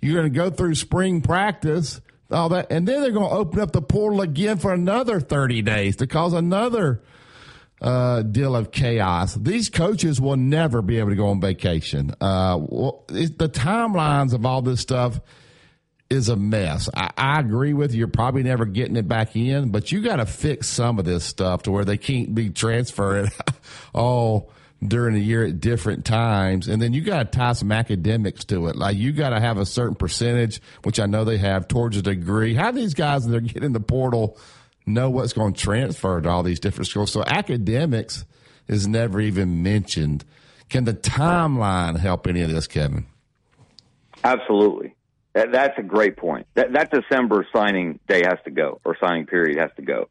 you're going to go through spring practice. All that, and then they're going to open up the portal again for another thirty days to cause another uh, deal of chaos. These coaches will never be able to go on vacation. Uh, well, it, the timelines of all this stuff is a mess. I, I agree with you. You're probably never getting it back in, but you got to fix some of this stuff to where they can't be transferring all during the year at different times. And then you got to tie some academics to it. Like you got to have a certain percentage, which I know they have, towards a degree. How do these guys that are getting the portal know what's going to transfer to all these different schools. So academics is never even mentioned. Can the timeline help any of this, Kevin? Absolutely. That's a great point. That, that December signing day has to go, or signing period has to go.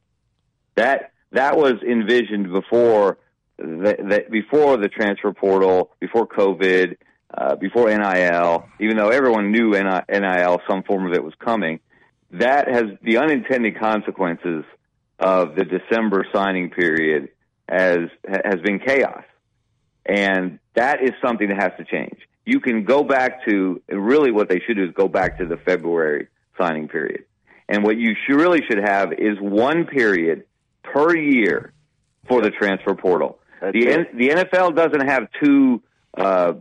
That that was envisioned before the, the, before the transfer portal, before COVID, uh, before N I L, even though everyone knew N I L, some form of it was coming. That has the unintended consequences of the December signing period as has been chaos. And that is something that has to change. You can go back to, really what they should do is go back to the February signing period. And what you should, really should have is one period per year for the transfer portal. That's the N, the N F L doesn't have two uh,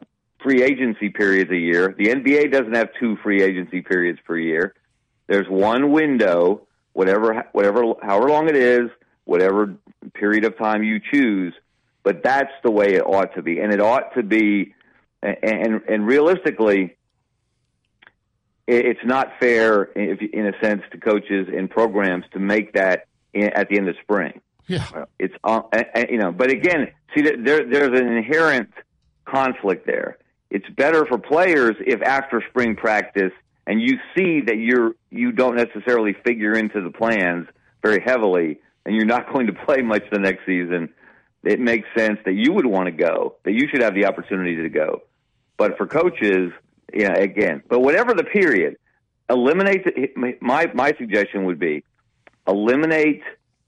free agency periods a year. The N B A doesn't have two free agency periods per year. There's one window, whatever, whatever, however long it is, whatever period of time you choose. But that's the way it ought to be, and it ought to be. And, and, and realistically, it's not fair, if, in a sense, to coaches and programs to make that in, at the end of spring. Yeah, it's uh, you know. But again, see, there, there's an inherent conflict there. It's better for players if after spring practice, and you see that you're you don't necessarily figure into the plans very heavily, and you're not going to play much the next season. It makes sense that you would want to go, that you should have the opportunity to go. But for coaches, yeah, again, but whatever the period, eliminate the, my my suggestion would be eliminate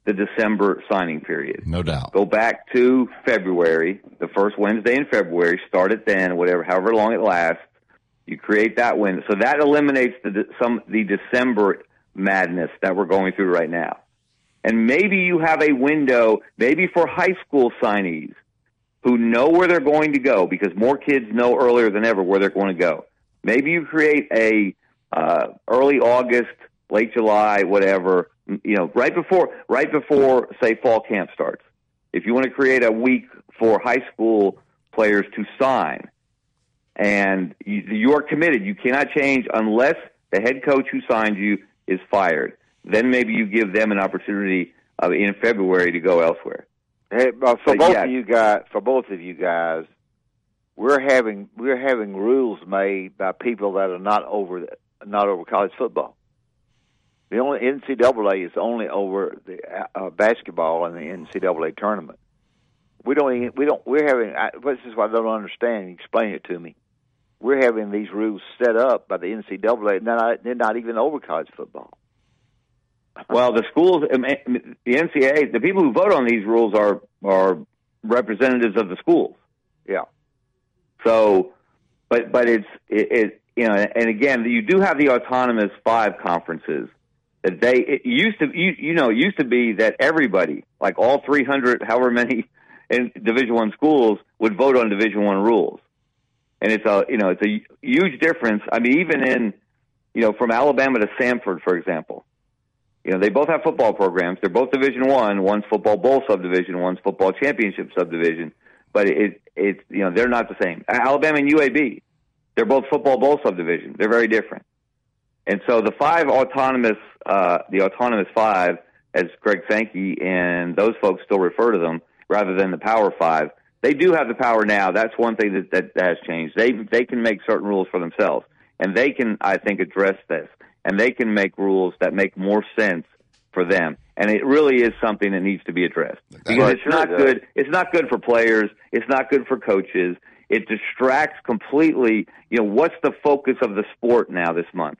the December signing period. No doubt. Go back to February, the first Wednesday in February, start it then, whatever, however long it lasts. You create that window. So that eliminates the some the December madness that we're going through right now. And maybe you have a window, maybe for high school signees who know where they're going to go, because more kids know earlier than ever where they're going to go. Maybe you create a uh, early August, late July, whatever, you know, right before, right before, say, fall camp starts. If you want to create a week for high school players to sign, and you, you are committed, you cannot change unless the head coach who signed you is fired. Then maybe you give them an opportunity uh, in February to go elsewhere. Hey, well, for but both yeah. of you guys, for both of you guys, we're having we're having rules made by people that are not over not over college football. The only N C double A is only over the uh, basketball and the N C double A tournament. We don't even, we don't we're having. I, this is what I don't understand. Explain it to me. We're having these rules set up by the N C double A. They're not, they're not even over college football. Well, the schools, the N C double A, the people who vote on these rules are are representatives of the schools. Yeah. So, but but it's it, it you know, and again, you do have the autonomous five conferences that they it used to you, you know it used to be that everybody, like all three hundred, however many in Division I schools, would vote on Division I rules, and it's a you know it's a huge difference. I mean, even in you know from Alabama to Samford, for example. You know, they both have football programs. They're both Division I. One's Football Bowl Subdivision. One's Football Championship Subdivision. But it's it, you know they're not the same. Alabama and U A B, they're both Football Bowl Subdivision. They're very different. And so the five autonomous, uh, the autonomous five, as Greg Sankey and those folks still refer to them, rather than the Power Five. They do have the power now. That's one thing that that, that has changed. They they can make certain rules for themselves, and they can, I think, address this. And they can make rules that make more sense for them. And it really is something that needs to be addressed. Because it's not good. It's not good for players. It's not good for coaches. It distracts completely. You know, what's the focus of the sport now this month?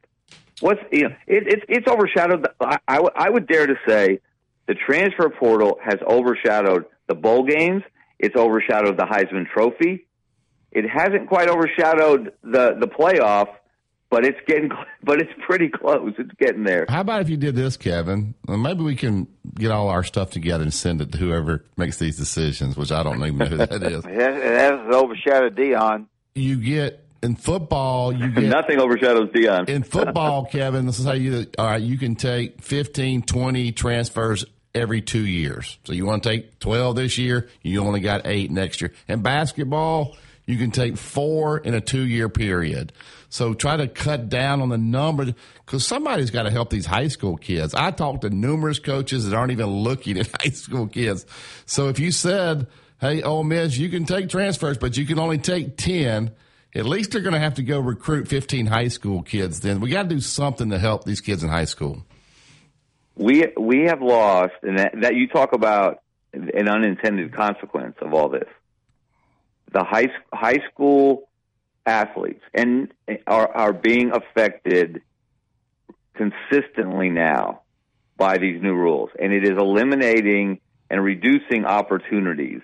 What's you know, it, it, it's overshadowed. I, I, I would dare to say the transfer portal has overshadowed the bowl games. It's overshadowed the Heisman Trophy. It hasn't quite overshadowed the, the playoff. But it's getting, but it's pretty close. It's getting there. How about if you did this, Kevin? Well, maybe we can get all our stuff together and send it to whoever makes these decisions, which I don't even know who that is. That's overshadowed Deion. You get in football. You get nothing overshadows Deion in football, Kevin. This is how you. All right, you can take fifteen, twenty transfers every two years. So you want to take twelve this year. You only got eight next year. In basketball, you can take four in a two-year period. So try to cut down on the number, because somebody's got to help these high school kids. I talked to numerous coaches that aren't even looking at high school kids. So if you said, hey, Ole Miss, you can take transfers, but you can only take ten, at least they're going to have to go recruit fifteen high school kids then. We got to do something to help these kids in high school. We we have lost, and that, that you talk about an unintended consequence of all this. The high high school athletes and are are being affected consistently now by these new rules, and it is eliminating and reducing opportunities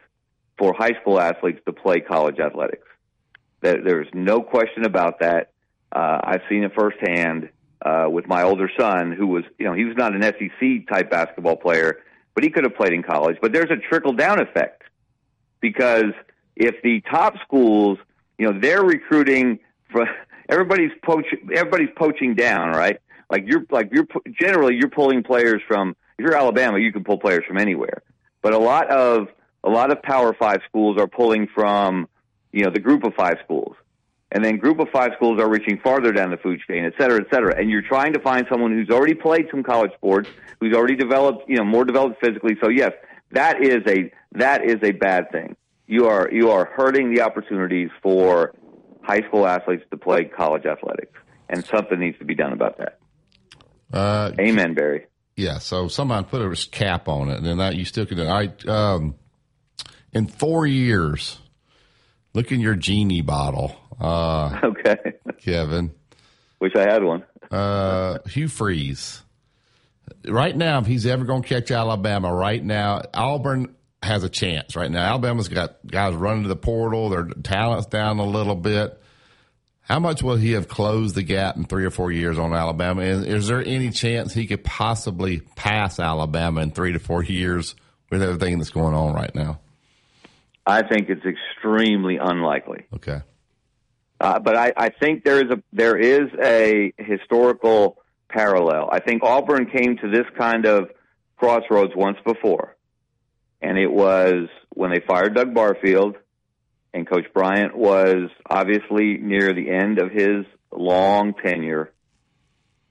for high school athletes to play college athletics. There, there's no question about that. Uh, I've seen it firsthand uh, with my older son, who was, you know, he was not an S E C type basketball player, but he could have played in college. But there's a trickle down effect, because if the top schools, you know, they're recruiting for everybody's poaching, everybody's poaching down, right? Like you're like you're generally you're pulling players from, if you're Alabama, you can pull players from anywhere. But a lot of a lot of Power Five schools are pulling from, you know, the Group of Five schools, and then Group of Five schools are reaching farther down the food chain, et cetera, et cetera. And you're trying to find someone who's already played some college sports, who's already developed, you know, more developed physically. So yes, that is a that is a bad thing. You are you are hurting the opportunities for high school athletes to play college athletics, and something needs to be done about that. Uh, Amen, Barry. Yeah, so somebody put a cap on it, and then that you still can. I um, in four years, look in your genie bottle. Uh, okay, Kevin. Wish I had one. uh, Hugh Freeze. Right now, if he's ever going to catch Alabama, right now Auburn has a chance. Right now, Alabama's got guys running to the portal. Their talent's down a little bit. How much will he have closed the gap in three or four years on Alabama? Is, is there any chance he could possibly pass Alabama in three to four years with everything that's going on right now? I think it's extremely unlikely. Okay, uh, but I, I think there is a there is a historical parallel. I think Auburn came to this kind of crossroads once before, and it was when they fired Doug Barfield, and Coach Bryant was obviously near the end of his long tenure,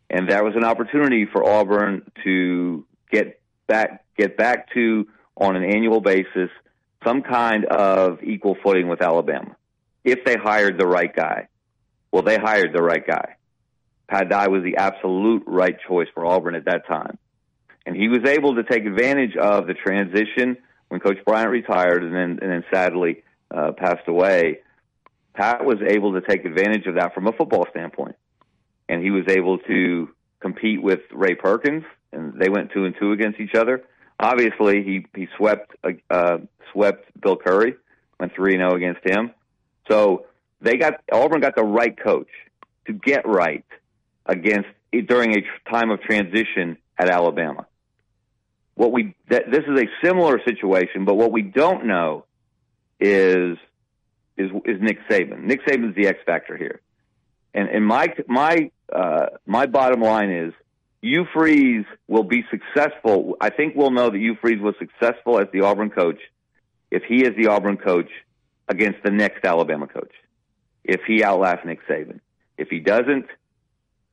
and that was an opportunity for Auburn to get back get back to, on an annual basis, some kind of equal footing with Alabama, if they hired the right guy. Well, they hired the right guy. Pat Dye was the absolute right choice for Auburn at that time. And he was able to take advantage of the transition when Coach Bryant retired and then, and then sadly uh, passed away. Pat was able to take advantage of that from a football standpoint. And he was able to compete with Ray Perkins, and they went two and two against each other. Obviously, he he swept uh, swept Bill Curry, went three and zero against him. So they got Auburn got the right coach to get right against during a time of transition at Alabama. What we that, this is a similar situation, but what we don't know is is is Nick Saban. Nick Saban's the X factor here, and and my my uh, my bottom line is, Hugh Freeze will be successful. I think we'll know that Hugh Freeze was successful as the Auburn coach if he is the Auburn coach against the next Alabama coach, if he outlasts Nick Saban. If he doesn't,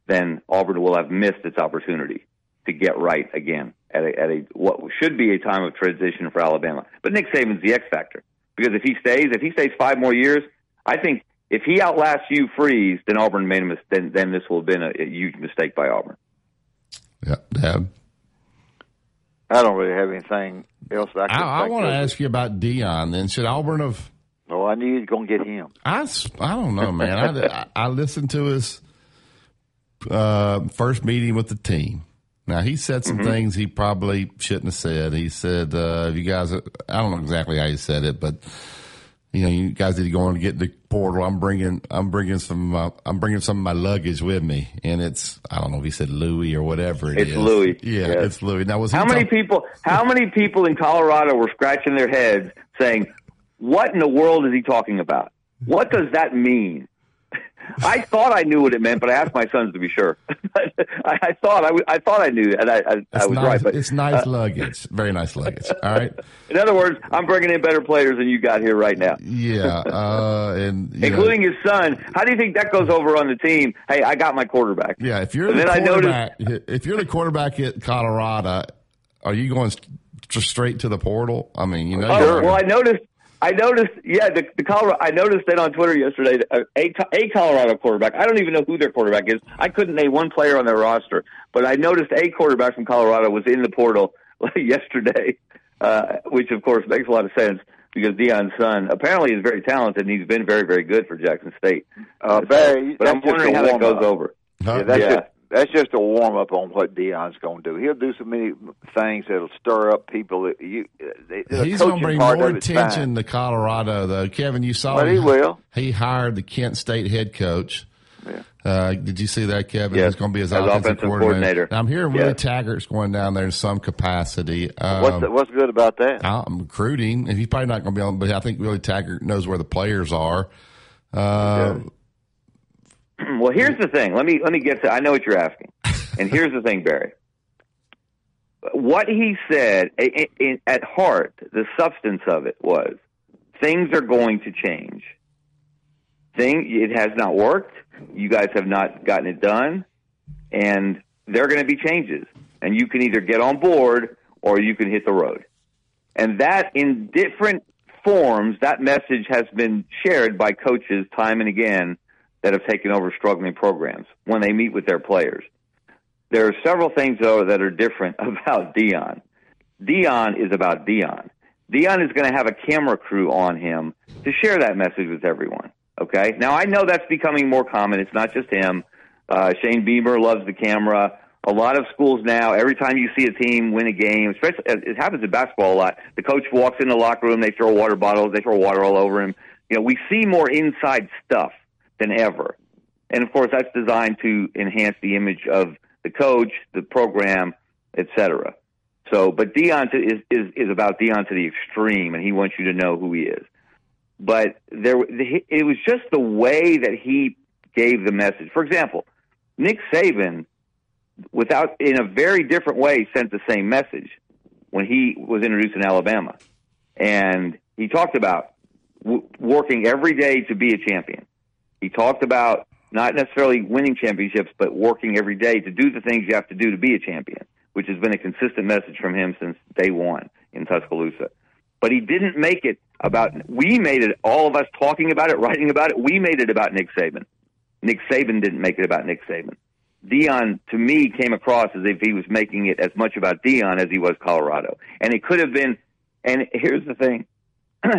then Auburn will have missed its opportunity to get right again at a, at a what should be a time of transition for Alabama. But Nick Saban's the X factor, because if he stays, if he stays five more years, I think if he outlasts Hugh Freeze, then Auburn made a mis- then, then this will have been a, a huge mistake by Auburn. Yeah, Deb. I don't really have anything else. I, I, I want to ask you about Deion. Then should Auburn have? Oh, I knew you were going to get him. I, I don't know, man. I, I listened to his uh, first meeting with the team. Now he said some mm-hmm. things he probably shouldn't have said. He said, uh, "You guys," are, I don't know exactly how he said it, but you know, you guys need to go on to get the portal. I'm bringing, I'm bringing some, uh, I'm bringing some of my luggage with me, and it's, I don't know if he said Louis or whatever. It it's is. Louis, yeah, yes. It's Louis. Now, was how many talking- people? How many people in Colorado were scratching their heads saying, "What in the world is he talking about? What does that mean?" I thought I knew what it meant, but I asked my sons to be sure. I, I thought I, w- I thought I knew, and I, I, I was nice, right. But, it's nice uh, luggage, very nice luggage. All right. In other words, I'm bringing in better players than you got here right now. Yeah, uh, and including know, his son. How do you think that goes over on the team? Hey, I got my quarterback. Yeah, if you're and the then quarterback, I noticed, if you're the quarterback at Colorado, are you going just straight to the portal? I mean, you know. Oh, well, I noticed. I noticed, yeah, the, the Colorado. I noticed that on Twitter yesterday. That a, a Colorado quarterback. I don't even know who their quarterback is. I couldn't name one player on their roster, but I noticed a quarterback from Colorado was in the portal yesterday, uh, which of course makes a lot of sense because Deion's son apparently is very talented and he's been very, very good for Jackson State. Uh, Barry, but I'm wondering how that goes over. Huh? Yeah, that's yeah. Just, that's just a warm up on what Deion's going to do. He'll do so many things that'll stir up people. That you, that he's going to bring more attention to Colorado, though. Kevin, you saw well, he, he will. He hired the Kent State head coach. Yeah. Uh, did you see that, Kevin? Yes. He's going to be his offensive, offensive coordinator. coordinator. Now, I'm hearing Willie yes. Taggart's going down there in some capacity. Um, what's the, what's good about that? I'm recruiting. He's probably not going to be on, but I think Willie Taggart knows where the players are. Uh, yeah. Well, here's the thing. Let me let me get to. I know what you're asking, and here's the thing, Barry. What he said in, in, at heart, the substance of it was, things are going to change. Thing it has not worked. You guys have not gotten it done, and there are going to be changes. And you can either get on board or you can hit the road. And that, in different forms, that message has been shared by coaches time and again that have taken over struggling programs when they meet with their players. There are several things, though, that are different about Deion. Deion is about Deion. Deion is going to have a camera crew on him to share that message with everyone, okay? Now, I know that's becoming more common. It's not just him. Uh, Shane Beamer loves the camera. A lot of schools now, every time you see a team win a game, especially it happens in basketball a lot, the coach walks in the locker room, they throw water bottles, they throw water all over him. You know, we see more inside stuff than ever. And of course, that's designed to enhance the image of the coach, the program, et cetera. So, but Deion to, is, is is about Deion to the extreme, and he wants you to know who he is. But there, it was just the way that he gave the message. For example, Nick Saban, without in a very different way, sent the same message when he was introduced in Alabama, and he talked about w- working every day to be a champion. He talked about not necessarily winning championships, but working every day to do the things you have to do to be a champion, which has been a consistent message from him since day one in Tuscaloosa. But he didn't make it about, we made it, all of us talking about it, writing about it, we made it about Nick Saban. Nick Saban didn't make it about Nick Saban. Deion, to me, came across as if he was making it as much about Deion as he was Colorado. And it could have been, and here's the thing,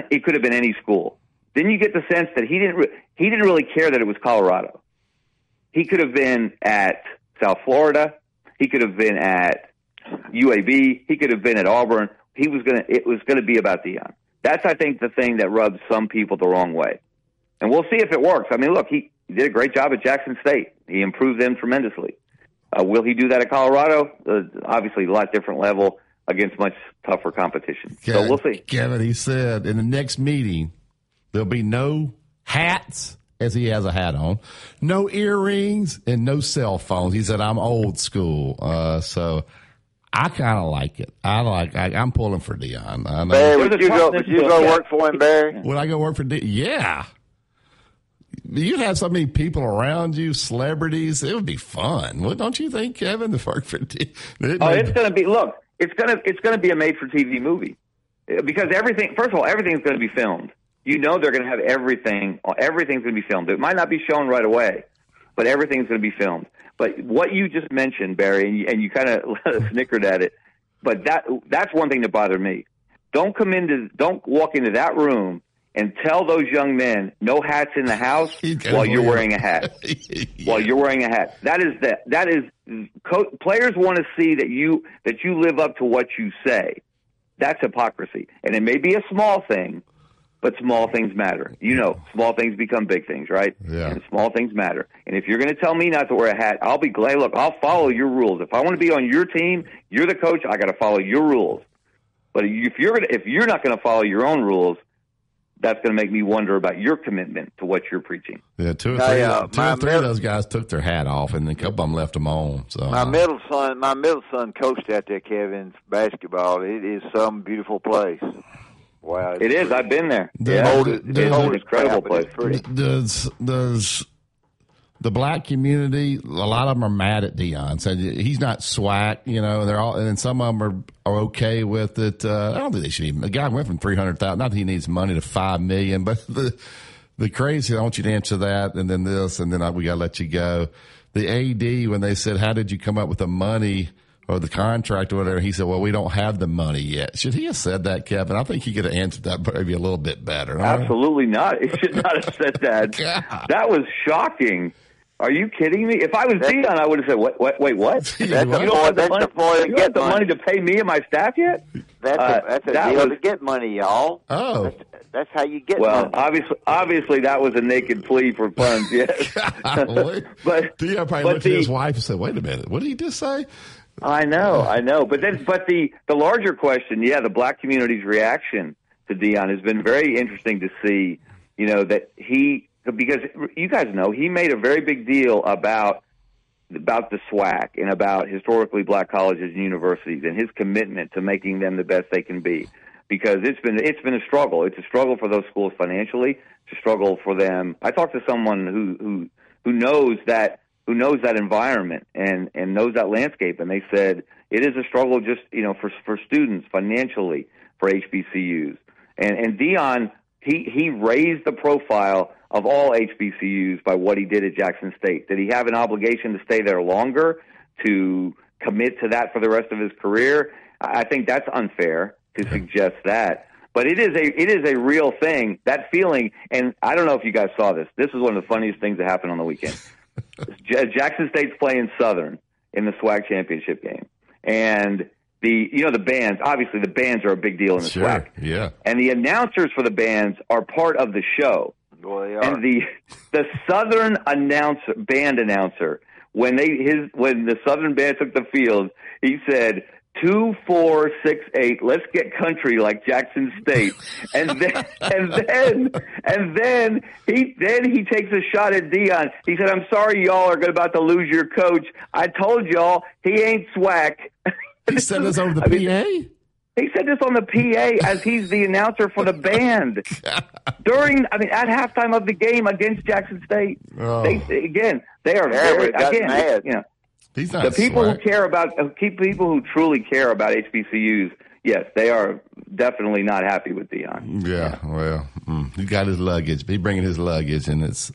it could have been any school. Then you get the sense that he didn't re- he didn't really care that it was Colorado. He could have been at South Florida. He could have been at U A B. He could have been at Auburn. He was gonna. It was gonna be about Deion. That's I think the thing that rubs some people the wrong way. And we'll see if it works. I mean, look, he did a great job at Jackson State. He improved them tremendously. Uh, will he do that at Colorado? Uh, obviously, a lot different level against much tougher competition. Kevin, so we'll see. Kevin, he said in the next meeting, there'll be no hats, as he has a hat on, no earrings, and no cell phones. He said, I'm old school. Uh, so I kind of like it. I like, I, I'm pulling for Deion. I know. Barry, would you, go, would you go work for him, Barry? Would I go work for Deion? Yeah. You'd have so many people around you, celebrities. It would be fun. Well, don't you think, Kevin, to work for Deion? It oh, it's going to be, look, it's going to it's gonna be a made-for-T V movie. Because everything, first of all, everything's going to be filmed. You know they're going to have everything. Everything's going to be filmed. It might not be shown right away, but everything's going to be filmed. But what you just mentioned, Barry, and you, and you kind of snickered at it, but that that's one thing that bothered me. Don't come into, don't walk into that room and tell those young men no hats in the house while you're wearing a hat. While you're wearing a hat, that is that that is co- players want to see that you that you live up to what you say. That's hypocrisy, and it may be a small thing. But small things matter. You know, small things become big things, right? Yeah. And small things matter. And if you're going to tell me not to wear a hat, I'll be glad. Look, I'll follow your rules. If I want to be on your team, you're the coach. I got to follow your rules. But if you're gonna, if you're not going to follow your own rules, that's going to make me wonder about your commitment to what you're preaching. Yeah, two or three, I, uh, two or three middle, of those guys took their hat off, and then a couple of them left them on. So my middle son, my middle son coached out there, Kevin, basketball. It is some beautiful place. Wow, it is. Pretty. I've been there. The, yeah, old, it's the, old, the, incredible place. Pretty. Does does the black community? A lot of them are mad at Deion. So he's not swag, you know. They're all, and some of them are, are okay with it. Uh, I don't think they should even. The guy went from three hundred thousand. Not that he needs money to five million, but the the crazy. I want you to answer that, and then this, and then I, we got to let you go. The A D, when they said, "How did you come up with the money?" or the contract or whatever, he said, well, we don't have the money yet. Should he have said that, Kevin? I think he could have answered that maybe a little bit better. Absolutely not. He should not have said that. That was shocking. Are you kidding me? If I was Deion, I would have said, wait, wait, wait what? That's you don't have the, money? The, you have the money. money to pay me and my staff yet? That's uh, a, that's a that deal was, to get money, y'all. Oh. That's, that's how you get well, money. Well, obviously, obviously that was a naked plea for funds, yes. but Deion probably but looked the, at his wife and said, wait a minute, what did he just say? I know, I know. But then, but the, the larger question, yeah, the black community's reaction to Deion has been very interesting to see, you know, that he, because you guys know, he made a very big deal about, about the SWAC and about historically black colleges and universities and his commitment to making them the best they can be. Because it's been, it's been a struggle. It's a struggle for those schools financially. It's a struggle for them. I talked to someone who, who, who knows that, who knows that environment and, and knows that landscape. And they said, it is a struggle just, you know, for, for students financially, for H B C Us. And, and Deion, he, he raised the profile of all H B C Us by what he did at Jackson State. Did he have an obligation to stay there longer, to commit to that for the rest of his career? I think that's unfair to suggest that. But it is a, it is a real thing, that feeling. And I don't know if you guys saw this. This is one of the funniest things that happened on the weekend. Jackson State's playing Southern in the SWAC championship game, and the you know the bands obviously the bands are a big deal in the sure, SWAC. Yeah, and the announcers for the bands are part of the show. Well, they are. And the the Southern announcer band announcer when they his when the Southern band took the field, he said, Two, four, six, eight. Let's get country like Jackson State, and then and then and then he then he takes a shot at Deion. He said, "I'm sorry, y'all are about to lose your coach. I told y'all he ain't swack." He said this on the I P A. Mean, he said this on the P A as he's the announcer for the band during. I mean, at halftime of the game against Jackson State. Oh. They, again, they are very again. Mad. You know. The people swag. who care about people who truly care about H B C Us, yes, they are definitely not happy with Deion. Yeah, yeah. well, mm, he got his luggage. He's bringing his luggage, and it's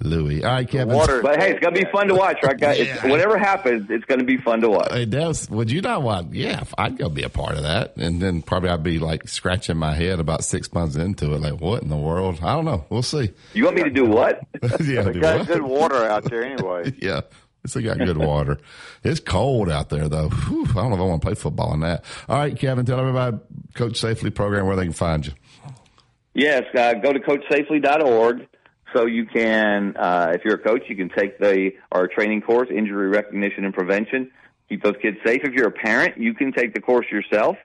Louis. All right, Kevin. Water. But hey, it's gonna be fun to watch, right, guys? Yeah. Whatever happens, it's gonna be fun to watch. Hey, Des, would you not watch? Yeah, I'd go be a part of that, and then probably I'd be like scratching my head about six months into it, like what in the world? I don't know. We'll see. You want me to do what? yeah, we got what? Good water out there anyway. yeah. It's got good water. It's cold out there, though. Whew, I don't know if I want to play football in that. All right, Kevin, tell everybody Coach Safely program where they can find you. Yes, uh, go to coach safely dot org. So you can, uh, if you're a coach, you can take the our training course, Injury Recognition and Prevention. Keep those kids safe. If you're a parent, you can take the course yourself.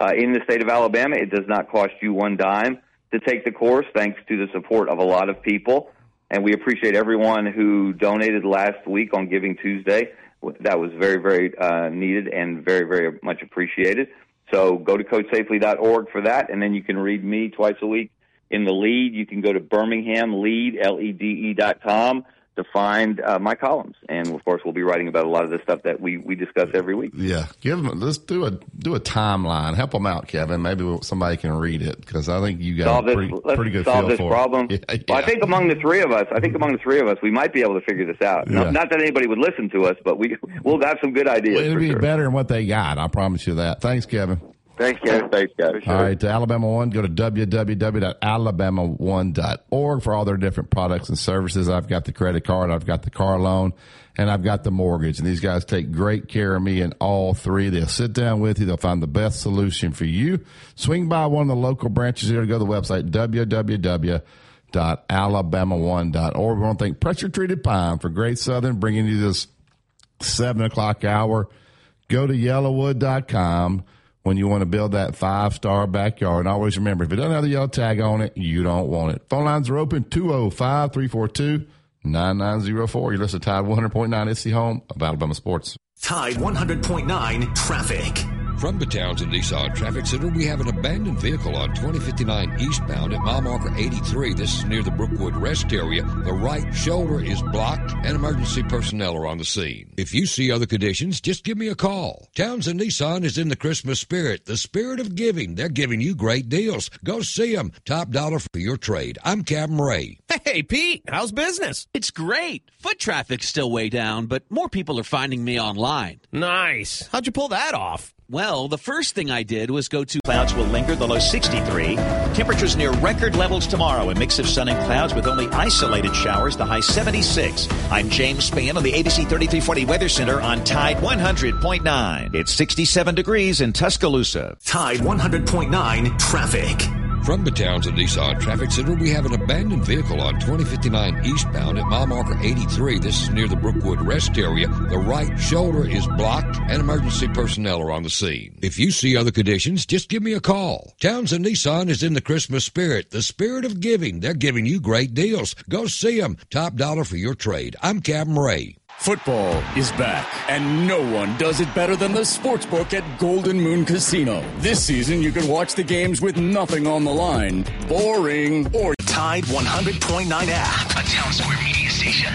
Uh, in the state of Alabama, it does not cost you one dime to take the course, thanks to the support of a lot of people. And we appreciate everyone who donated last week on Giving Tuesday. That was very, very uh, needed and very, very much appreciated. So go to coach safely dot org for that, and then you can read me twice a week in the Lead. You can go to Birmingham Lead, L E D E dot com to find uh, my columns. And, of course, we'll be writing about a lot of the stuff that we, we discuss every week. Yeah. Give them, let's do a do a timeline. Help them out, Kevin. Maybe somebody can read it, because I think you got a pretty, this, pretty good feel for it. Let's solve this problem. Yeah, yeah. Well, I think among the three of us, I think among the three of us, we might be able to figure this out. Yeah. Not, not that anybody would listen to us, but we, we'll have some good ideas. Well, it'll be sure. better than what they got. I promise you that. Thanks, Kevin. Thanks, Kevin. Thanks, guys. All right, to Alabama One, go to w w w dot alabama one dot org for all their different products and services. I've got the credit card, I've got the car loan, and I've got the mortgage. And these guys take great care of me in all three. They'll sit down with you. They'll find the best solution for you. Swing by one of the local branches here, to go to the website, w w w dot alabama one dot org. We want to thank Pressure Treated Pine for Great Southern, bringing you this seven o'clock hour. Go to yellowwood dot com. when you want to build that five-star backyard. And always remember, if it doesn't have the yellow tag on it, you don't want it. Phone lines are open, two oh five, three four two, nine nine oh four. You listen to Tide one hundred point nine. It's the home of Alabama sports. Tide one hundred point nine traffic. From Battowns and Nissan Traffic Center, we have an abandoned vehicle on twenty fifty-nine eastbound at mile marker eighty-three. This is near the Brookwood Rest Area. The right shoulder is blocked and emergency personnel are on the scene. If you see other conditions, just give me a call. Townsend Nissan is in the Christmas spirit, the spirit of giving. They're giving you great deals. Go see them. Top dollar for your trade. I'm Captain Ray. Hey, Pete, how's business? It's great. Foot traffic's still way down, but more people are finding me online. Nice. How'd you pull that off? Well, the first thing I did was go to... Clouds will linger, the low sixty-three. Temperatures near record levels tomorrow. A mix of sun and clouds with only isolated showers, the high seventy-six. I'm James Spann on the A B C thirty-three forty Weather Center on Tide one hundred point nine. It's sixty-seven degrees in Tuscaloosa. Tide one hundred point nine traffic. From Battowns and Nissan Traffic Center, we have an abandoned vehicle on twenty fifty-nine eastbound at mile marker eighty-three. This is near the Brookwood Rest Area. The right shoulder is blocked and emergency personnel are on the scene. If you see other conditions, just give me a call. Towns and Nissan is in the Christmas spirit, the spirit of giving. They're giving you great deals. Go see them. Top dollar for your trade. I'm Captain Ray. Football is back, and no one does it better than the Sportsbook at Golden Moon Casino. This season, you can watch the games with nothing on the line. Boring. Or Tide one hundred point nine app. A Town Square media station.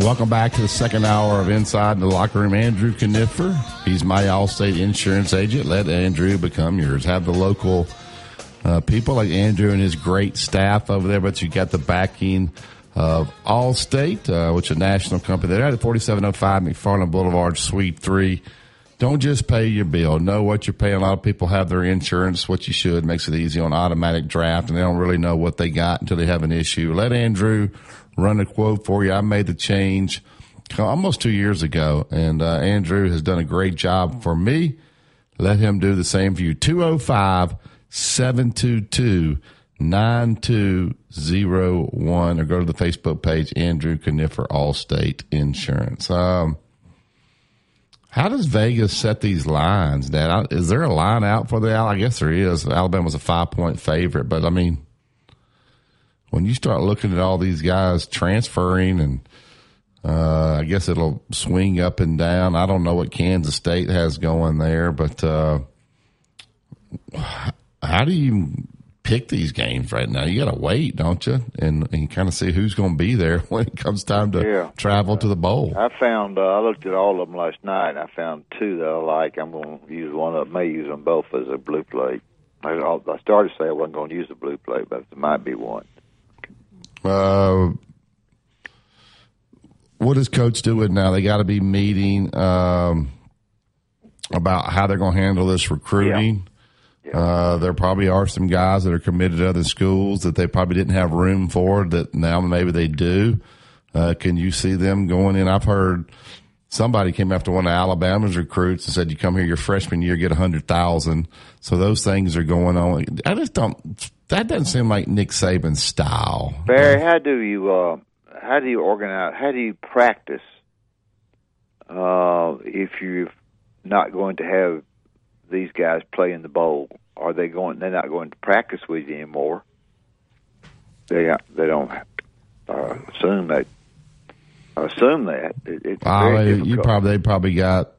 Welcome back to the second hour of Inside the Locker Room. Andrew Kniffer, he's my Allstate insurance agent. Let Andrew become yours. Have the local uh, people like Andrew and his great staff over there, but you got the backing of Allstate, uh, which is a national company. They're at forty-seven oh five McFarland Boulevard, Suite three. Don't just pay your bill. Know what you're paying. A lot of people have their insurance, what you should. Makes it easy on automatic draft, and they don't really know what they got until they have an issue. Let Andrew run a quote for you. I made the change almost two years ago, and uh, Andrew has done a great job for me. Let him do the same for you. two oh five, seven two two, nine two oh one, or go to the Facebook page, Andrew Kniffer, Allstate Insurance. Um, how does Vegas set these lines, Dad? Is there a line out for the Al? I guess there is. Alabama's a five-point favorite, but, I mean, when you start looking at all these guys transferring, and uh, I guess it'll swing up and down. I don't know what Kansas State has going there, but uh, how do you pick these games right now? You got to wait, don't you, and and kind of see who's going to be there when it comes time to yeah. travel to the bowl. I found uh, I looked at all of them last night, and I found two that I like. I'm going to use one of them. I may use them both as a blue plate. I started to say I wasn't going to use the blue plate, but there might be one. Uh, what does Coach do it now? They got to be meeting um, about how they're going to handle this recruiting. Yeah. Yeah. Uh, there probably are some guys that are committed to other schools that they probably didn't have room for that now maybe they do. Uh, can you see them going in? I've heard somebody came after one of Alabama's recruits and said, you come here your freshman year, get one hundred thousand dollars. So those things are going on. I just don't – that doesn't seem like Nick Saban's style. Barry, how do you uh, how do you organize? How do you practice uh, if you're not going to have these guys play in the bowl? Are they going? They're not going to practice with you anymore. They they don't uh, assume that. Assume that it, it's uh, very difficult. You probably they probably got.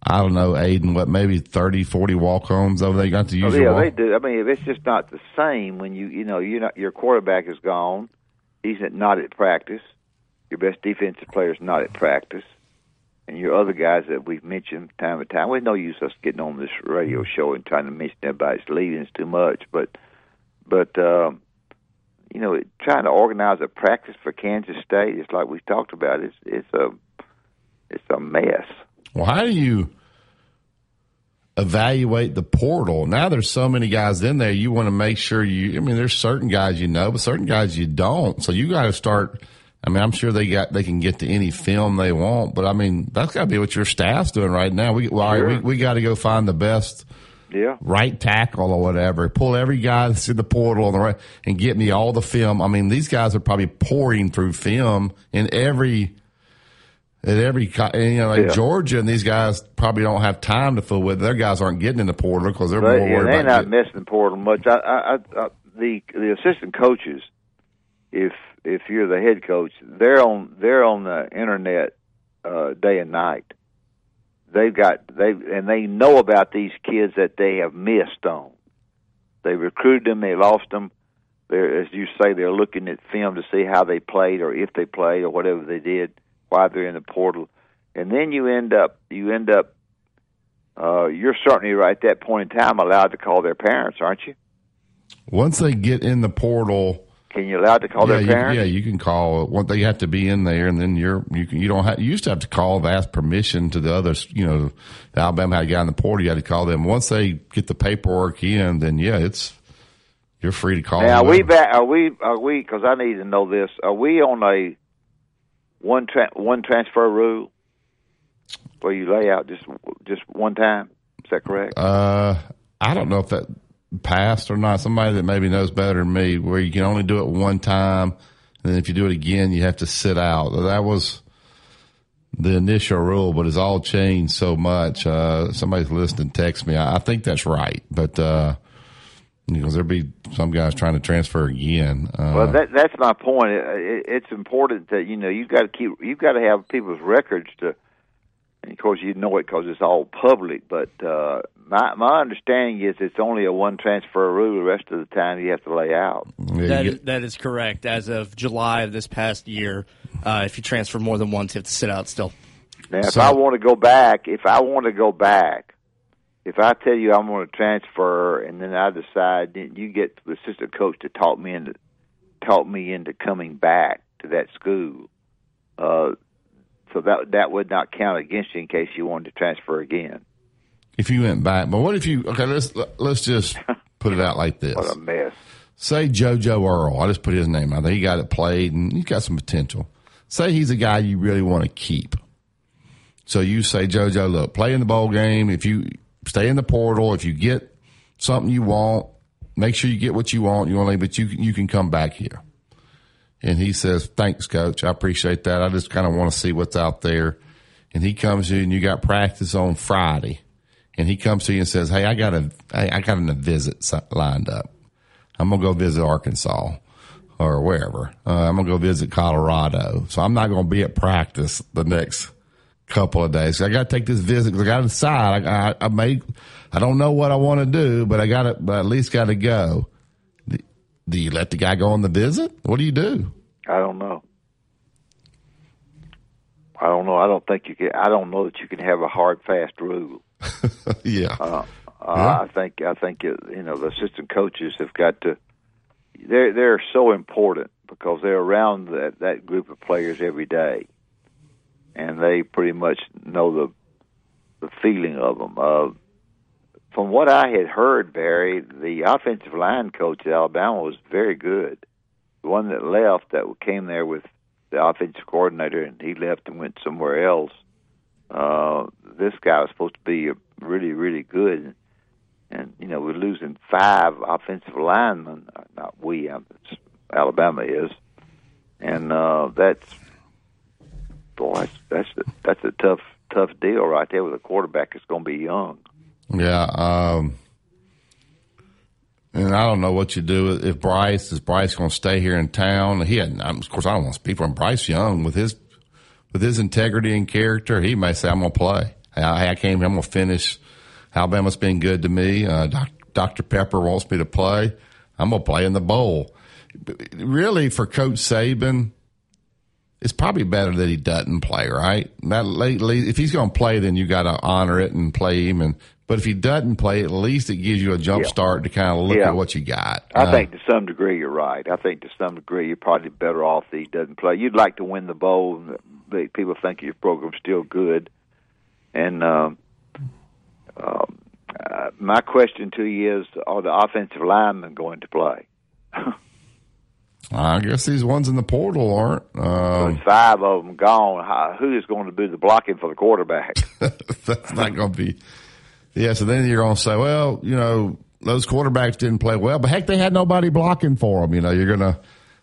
I don't know, Aiden, what, maybe thirty, forty walk-ons over there? You got to use oh, yeah, walk- they do. I mean, it's just not the same when you, you know, you're not, your quarterback is gone. He's not at practice. Your best defensive player is not at practice. And your other guys that we've mentioned time and time, there's no use us getting on this radio show and trying to mention everybody's leaving. It's too much. But, but um, you know, it, trying to organize a practice for Kansas State, it's like we've talked about, it's, it's, a, it's a mess. Well, how do you evaluate the portal. Now there's so many guys in there, you want to make sure you – I mean, there's certain guys you know, but certain guys you don't. So you got to start – I mean, I'm sure they got they can get to any film they want, but I mean, that's got to be what your staff's doing right now. We well, sure. we, we got to go find the best, yeah, right tackle or whatever. Pull every guy that's in the portal on the right and get me all the film. I mean, these guys are probably pouring through film in every at every you know like yeah. Georgia, and these guys probably don't have time to fool with. Their guys aren't getting in the portal because they're but, more yeah, worried they're about not getting. missing the portal much. I, I, I, the the assistant coaches, if. If you're the head coach, they're on they're on the internet uh, day and night. They've got they and they know about these kids that they have missed on. They recruited them, they lost them. They're, as you say, they're looking at film to see how they played or if they played or whatever they did, why they're in the portal, and then you end up you end up uh, you're certainly right at that point in time allowed to call their parents, aren't you? Once they get in the portal. Can you allowed to call yeah, their parents? You, yeah, you can call. Well, they have to be in there, and then you're you can you don't have, you used to have to call, ask permission to the others. You know, Alabama had a guy in the portal. You had to call them. Once they get the paperwork in, then yeah, it's you're free to call. Now, them. Are we back? Are we? Are we? Because I need to know this. Are we on a one tra- one transfer rule where you lay out just just one time? Is that correct? Uh, I don't know if that. Past or not, somebody that maybe knows better than me, where you can only do it one time, and then if you do it again, you have to sit out. That was the initial rule, but it's all changed so much. Uh, somebody's listening, text me. I, I think that's right, but uh, you know, there'll be some guys trying to transfer again. Uh, well, that, that's my point. It, it, it's important that you know you've got to keep, you've got to have people's records to. And of course, you know it because it's all public. But uh, my my understanding is it's only a one transfer rule. The rest of the time, you have to lay out. That is, that is correct. As of July of this past year, uh, if you transfer more than once, you have to sit out still. Now, if so, I want to go back, if I want to go back, if I tell you I'm going to transfer, and then I decide, then you get the assistant coach to talk me into talk me into coming back to that school. Uh, So that that would not count against you in case you wanted to transfer again. If you went back, but what if you? Okay, let's let's just put it out like this. What a mess! Say JoJo Earl. I just put his name out there. He got it played, and he's got some potential. Say he's a guy you really want to keep. So you say, JoJo, look, play in the bowl game. If you stay in the portal, if you get something you want, make sure you get what you want. You want to leave, but you you can come back here. And he says, thanks, Coach. I appreciate that. I just kind of want to see what's out there. And he comes in, and you got practice on Friday. And he comes to you and says, hey, I got a, I got a visit lined up. I'm going to go visit Arkansas or wherever. Uh, I'm going to go visit Colorado. So I'm not going to be at practice the next couple of days. So I got to take this visit because I got to decide. I, I, I, may, I don't know what I want to do, but I got to, but at least got to go. Do you let the guy go on the visit? What do you do? I don't know. I don't know. I don't think you can. I don't know that you can have a hard, fast rule. yeah. Uh, yeah. Uh, I think. I think it, you know the assistant coaches have got to. They're they're so important because they're around that, that group of players every day, and they pretty much know the the feeling of them. Uh, From what I had heard, Barry, the offensive line coach at Alabama was very good. The one that left, that came there with the offensive coordinator, and he left and went somewhere else. Uh, this guy was supposed to be really, really good. And, you know, we're losing five offensive linemen. Not we, Alabama is. And uh, that's, boy, that's, that's, a, that's a tough, tough deal right there with a quarterback that's going to be young. Yeah, um, and I don't know what you do if Bryce is Bryce going to stay here in town. He, had, of course, I don't want to speak for him. Bryce Young with his with his integrity and character, he may say, "I'm going to play. I, I came here. I'm going to finish. Alabama's been good to me. Uh, doc, Doctor Pepper wants me to play. I'm going to play in the bowl." But really, for Coach Saban, it's probably better that he doesn't play, right? That lately, if he's going to play, then you got to honor it and play him. And but if he doesn't play, at least it gives you a jump yeah. start to kind of look yeah. at what you got. I uh, think to some degree you're right. I think to some degree you're probably better off that he doesn't play. You'd like to win the bowl, and people think your program's still good. And um, um, uh, my question to you is, are the offensive linemen going to play? I guess these ones in the portal aren't. Um, There's five of them gone. How, who is going to do the blocking for the quarterback? That's not going to be. Yeah, so then you're going to say, well, you know, those quarterbacks didn't play well, but heck, they had nobody blocking for them. You know, you're going to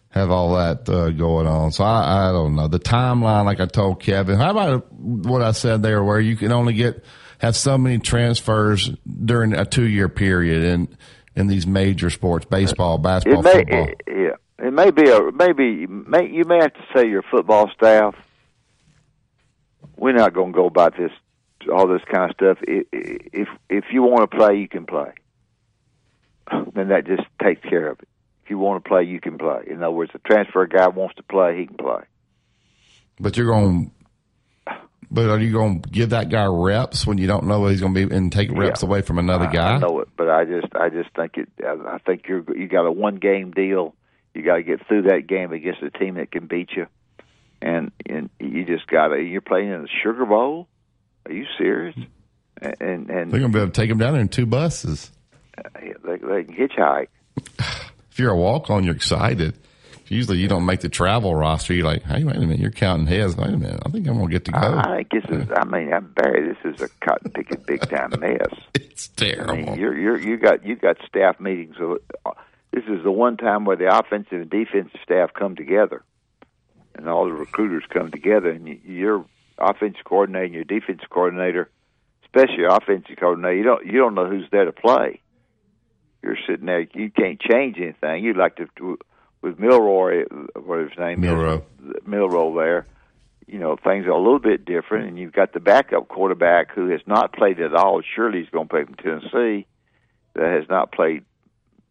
have all that uh, going on. So I, I don't know. The timeline, like I told Kevin, how about what I said there where you can only get have so many transfers during a two-year period in, in these major sports, baseball, basketball, may, football. It, yeah. It may be a maybe may, you may have to say your football staff, we're not going to go about this all this kind of stuff. If if, if you want to play, you can play. Then that just takes care of it. If you want to play, you can play. In other words, the transfer guy wants to play, he can play. But you're going, but are you going to give that guy reps when you don't know he's going to be and take reps yeah. away from another I, guy? I know it, but I just I just think it. I think you're you got a one game deal. You got to get through that game against a team that can beat you, and and you just got to. You're playing in the Sugar Bowl. Are you serious? And and, and they're going to be able to take them down there in two buses. They, they can hitchhike. If you're a walk-on, you're excited. Usually, you don't make the travel roster. You're like, hey, wait a minute, you're counting heads. Wait a minute, I think I'm going to get to go. I, I guess. It's, I mean, I'm Barry. This is a cotton picking big time mess. It's terrible. I mean, you're you're you got you got staff meetings. This is the one time where the offensive and defensive staff come together, and all the recruiters come together, and your offensive coordinator and your defensive coordinator, especially your offensive coordinator, you don't you don't know who's there to play. You're sitting there, you can't change anything. You'd like to, with Milroy, whatever his name Milroy. is, Milroy there, you know, things are a little bit different, and you've got the backup quarterback who has not played at all. Surely he's going to play from Tennessee, that has not played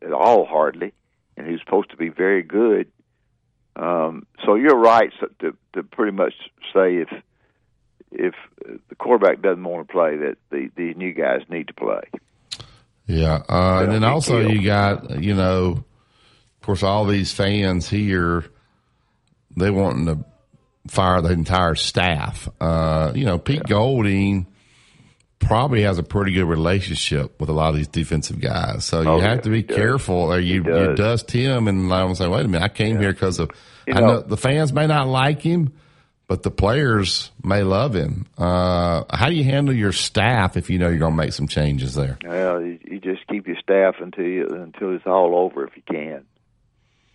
at all, hardly, and who's supposed to be very good. Um, so you're right to, to pretty much say if if the quarterback doesn't want to play, that the, the new guys need to play. Yeah, uh, and then also killed. You got, you know, of course, all these fans here, they wanting to fire the entire staff. Uh, you know, Pete yeah. Golding probably has a pretty good relationship with a lot of these defensive guys. So you oh, have yeah, to be careful does. or you, does. you dust him and I don't say, wait a minute, I came yeah. here because of, you I know, know the fans may not like him, but the players may love him. Uh, how do you handle your staff if you know you're going to make some changes there? Well, you, you just keep your staff until you, until it's all over if you can.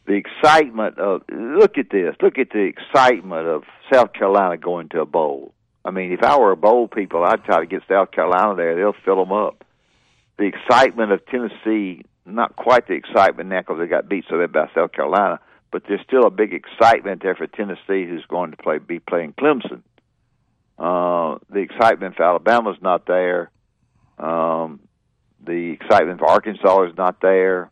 The excitement of, look at this, look at the excitement of South Carolina going to a bowl. I mean, if I were a bowl people, I'd try to get South Carolina there. They'll fill them up. The excitement of Tennessee, not quite the excitement now because they got beat so bad by South Carolina, but there's still a big excitement there for Tennessee who's going to play be playing Clemson. Uh, the excitement for Alabama's not there. Um, the excitement for Arkansas is not there.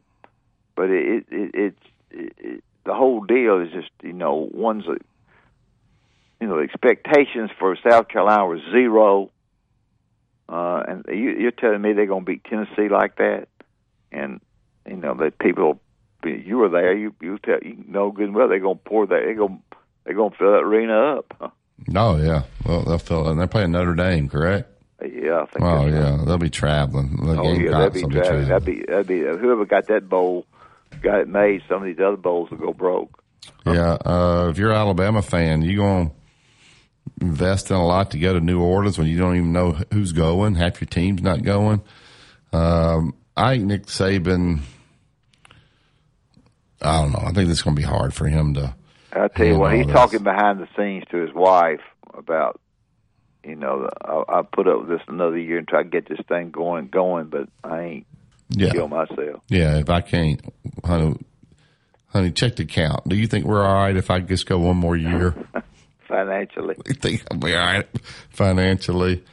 But it, it, it, it, it the whole deal is just, you know, one's a, You know, expectations for South Carolina were zero. Uh, and you, you're telling me they're going to beat Tennessee like that? And, you know, that people, you were there, you you, tell, you know good and well they're going to pour that, they're going they're going to fill that arena up. Huh? Oh, yeah. Well, they'll fill it. And they're playing Notre Dame, correct? Yeah, I think Oh, yeah. Right. They'll be traveling. The oh, yeah, they'll be traveling. traveling. That'd be, that'd be, whoever got that bowl, got it made, some of these other bowls will go broke. Yeah. Uh, if you're an Alabama fan, you're going to invest in a lot to go to New Orleans when you don't even know who's going. Half your team's not going. Um, I think Nick Saban, I don't know. I think it's going to be hard for him to. I'll tell you what, he's this. talking behind the scenes to his wife about, you know, I'll, I'll put up with this another year and try to get this thing going, going, but I ain't yeah. kill myself. Yeah, if I can't, honey, honey, check the count. Do you think we're all right if I just go one more year? Financially. I think I'll be all right financially.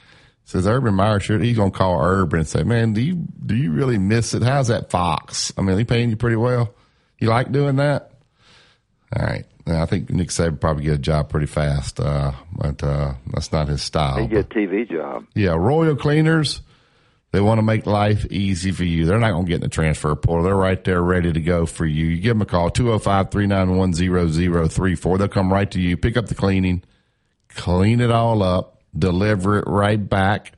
Says Urban Meyer, sure, he's going to call Urban and say, man, do you do you really miss it? How's that Fox? I mean, he paying you pretty well. You like doing that? All right. Now, I think Nick Saban probably get a job pretty fast, uh, but uh, that's not his style. He get a T V job. Yeah, Royal Cleaners, they want to make life easy for you. They're not going to get in the transfer portal. They're right there ready to go for you. You give them a call, two oh five, three nine one, zero zero three four. They'll come right to you, pick up the cleaning, clean it all up, deliver it right back.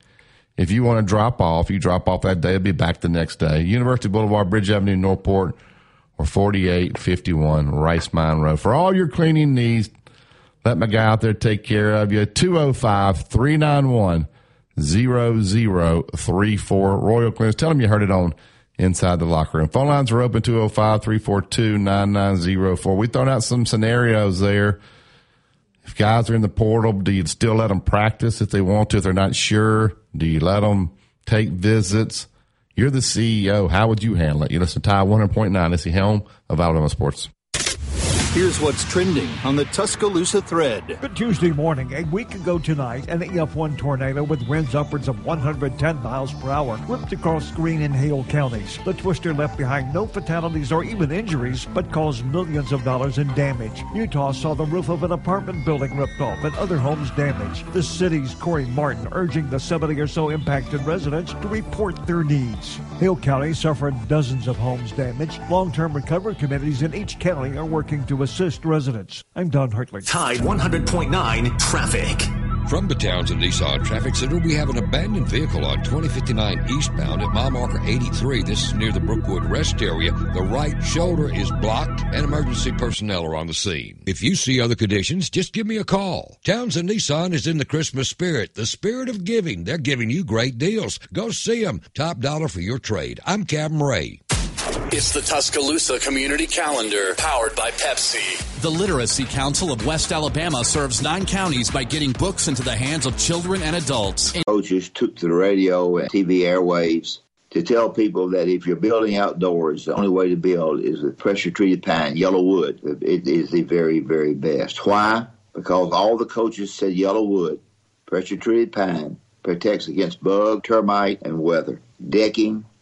If you want to drop off, you drop off that day, it'll be back the next day. University Boulevard, Bridge Avenue, Northport, or forty-eight fifty-one Rice Mine Road. For all your cleaning needs, let my guy out there take care of you. two oh five, three nine one, zero zero three four Royal Cleaners. Tell them you heard it on Inside the Locker Room. Phone lines are open, two oh five, three four two, nine nine oh four We've thrown out some scenarios there. If guys are in the portal, do you still let them practice if they want to? If they're not sure, do you let them take visits? You're the C E O. How would you handle it? You listen to Tide one hundred point nine. It's the helm of Alabama Sports. Here's what's trending on the Tuscaloosa thread. But Tuesday morning, a week ago tonight, an E F one tornado with winds upwards of one hundred ten miles per hour whipped across Greene and Hale counties. The twister left behind no fatalities or even injuries, but caused millions of dollars in damage. Utah saw the roof of an apartment building ripped off and other homes damaged. The city's Corey Martin urging the seventy or so impacted residents to report their needs. Hale County suffered dozens of homes damaged. Long-term recovery committees in each county are working to assist residents. I'm Don Hartley. Tide one hundred point nine traffic. From the Townsend Nissan Traffic Center, we have an abandoned vehicle on twenty fifty-nine eastbound at mile marker eighty-three. This is near the Brookwood Rest Area. The right shoulder is blocked and emergency personnel are on the scene. If you see other conditions, just give me a call. Townsend Nissan is in the Christmas spirit, the spirit of giving. They're giving you great deals. Go see them. Top dollar for your trade. I'm Captain Ray. It's the Tuscaloosa Community Calendar, powered by Pepsi. The Literacy Council of West Alabama serves nine counties by getting books into the hands of children and adults. Coaches took to the radio and T V airwaves to tell people that if you're building outdoors, the only way to build is with pressure-treated pine, yellow wood. It is the very, very best. Why? Because all the coaches said yellow wood, pressure-treated pine, protects against bug, termite, and weather. Decking,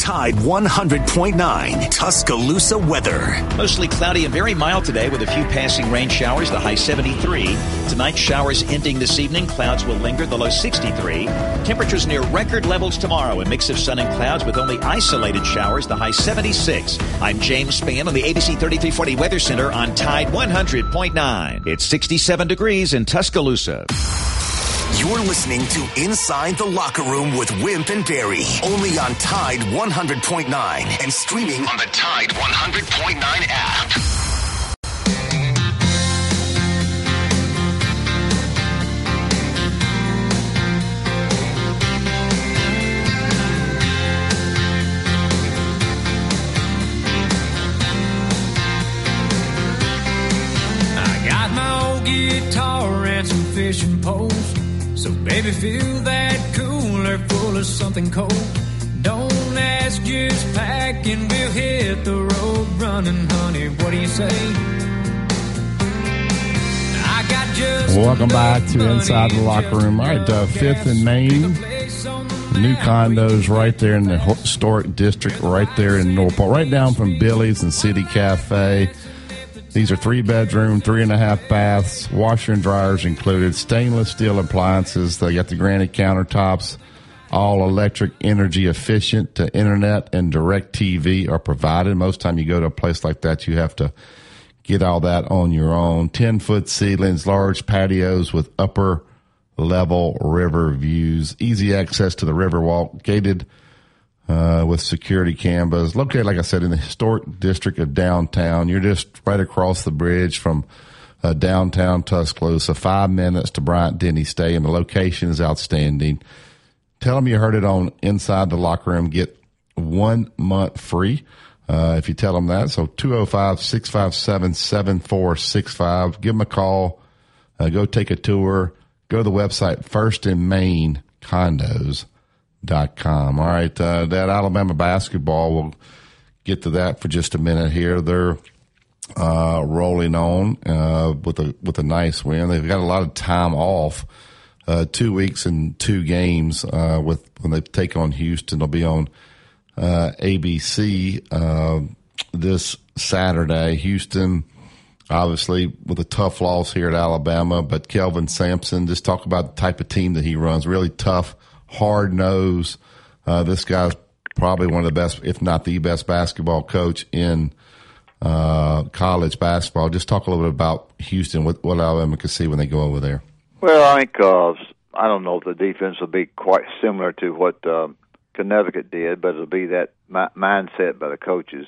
Tide one hundred point nine, Tuscaloosa weather. Mostly cloudy and very mild today with a few passing rain showers, the high seventy-three. Tonight, showers ending this evening. Clouds will linger, the low sixty-three. Temperatures near record levels tomorrow. A mix of sun and clouds with only isolated showers, the high seventy-six. I'm James Spann on the A B C thirty-three forty Weather Center on Tide one hundred point nine. It's sixty-seven degrees in Tuscaloosa. You're listening to Inside the Locker Room with Wimp and Barry, only on Tide one hundred point nine and streaming on the Tide one hundred point nine app. I got my old guitar and some fishing poles. So baby, fill that cooler full of something cold. Don't ask, just pack and we'll hit the road running, honey. What do you say? I got just Welcome back to Inside the Locker Room. All right, uh, fifth and Main. New condos right there in the historic district, right there in Northport, right down from Billy's and City Cafe. These are three-bedroom, three-and-a-half baths, washer and dryers included, stainless steel appliances. They got the granite countertops, all electric, energy efficient. The internet and direct T V are provided. Most time you go to a place like that, you have to get all that on your own. ten-foot ceilings, large patios with upper-level river views, easy access to the river walk, gated Uh, with security cameras, located, like I said, in the historic district of downtown. You're just right across the bridge from uh, downtown Tuscaloosa, five minutes to Bryant-Denny Stadium. The location is outstanding. Tell them you heard it on Inside the Locker Room. Get one month free uh, if you tell them that. So two oh five, six five seven, seven four six five. Give them a call. Uh, go take a tour. Go to the website, First and Main Condos. Dot com. All right, uh, that Alabama basketball, we'll get to that for just a minute here. They're uh, rolling on uh, with a with a nice win. They've got a lot of time off, uh, two weeks and two games uh, with when they take on Houston. They'll be on uh, A B C uh, this Saturday. Houston, obviously, with a tough loss here at Alabama, but Kelvin Sampson, just talk about the type of team that he runs, really tough, hard nose. Uh, this guy's probably one of the best, if not the best, basketball coach in uh, college basketball. Just talk a little bit about Houston, what, what Alabama can see when they go over there. Well, I think uh, I don't know if the defense will be quite similar to what uh, Connecticut did, but it'll be that mi- mindset by the coaches.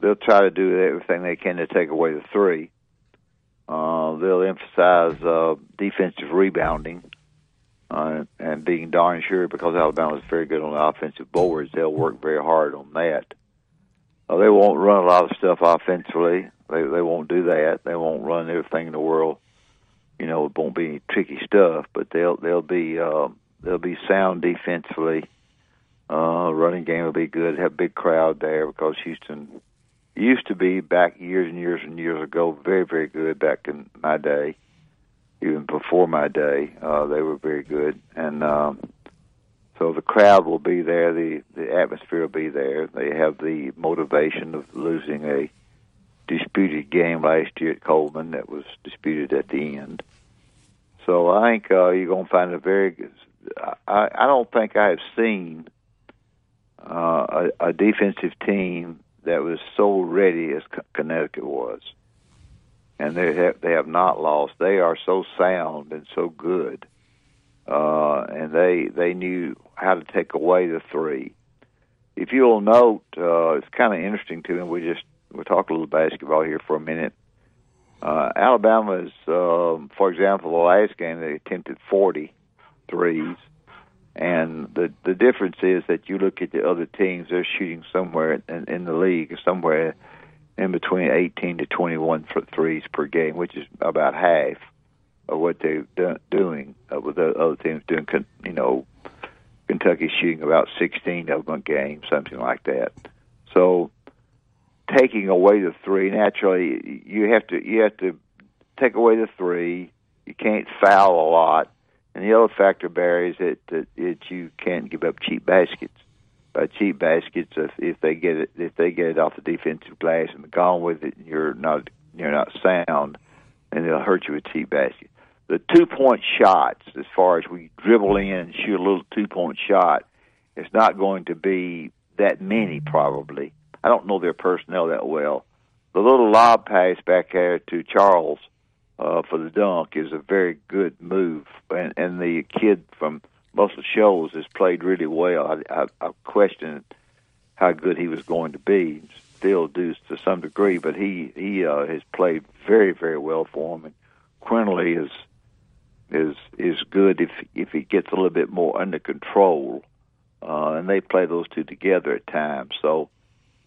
They'll try to do everything they can to take away the three. Uh, they'll emphasize uh, defensive rebounding uh, and being darn sure, because Alabama's very good on the offensive boards, they'll work very hard on that. Uh, they won't run a lot of stuff offensively. They they won't do that. They won't run everything in the world. You know, it won't be any tricky stuff, but they'll they'll be uh, they'll be sound defensively. Uh, running game will be good. Have a big crowd there, because Houston used to be, back years and years and years ago, very, very good back in my day. Even before my day, uh, they were very good. And um, so the crowd will be there. The, the atmosphere will be there. They have the motivation of losing a disputed game last year at Coleman that was disputed at the end. So I think uh, you're going to find a very good... I, I don't think I have seen uh, a, a defensive team that was so ready as Connecticut was, and they have, they have not lost. They are so sound and so good, uh, and they they knew how to take away the three. If you'll note, uh, it's kind of interesting to me. We just we'll talk a little basketball here for a minute. Uh, Alabama's, um, for example, the last game they attempted forty threes. And the the difference is that you look at the other teams; they're shooting somewhere in, in the league, somewhere in between eighteen to twenty-one threes per game, which is about half of what they're do- doing. Uh, with the other teams doing, you know, Kentucky shooting about sixteen of them a game, something like that. So, taking away the three, naturally, you have to you have to take away the three. You can't foul a lot. And the other factor, Barry, is that, that, that you can't give up cheap baskets. By cheap baskets, if, if they get it, if they get it off the defensive glass and gone with it, and you're not you're not sound, and they'll hurt you with cheap baskets. The two point shots, as far as we dribble in and shoot a little two point shot, it's not going to be that many probably. I don't know their personnel that well. The little lob pass back there to Charles Uh, for the dunk is a very good move, and, and the kid from Muscle Shoals has played really well. I, I, I questioned how good he was going to be, still do to some degree, but he he uh, has played very, very well for him. And Quinley is is is good if if he gets a little bit more under control, uh, and they play those two together at times. So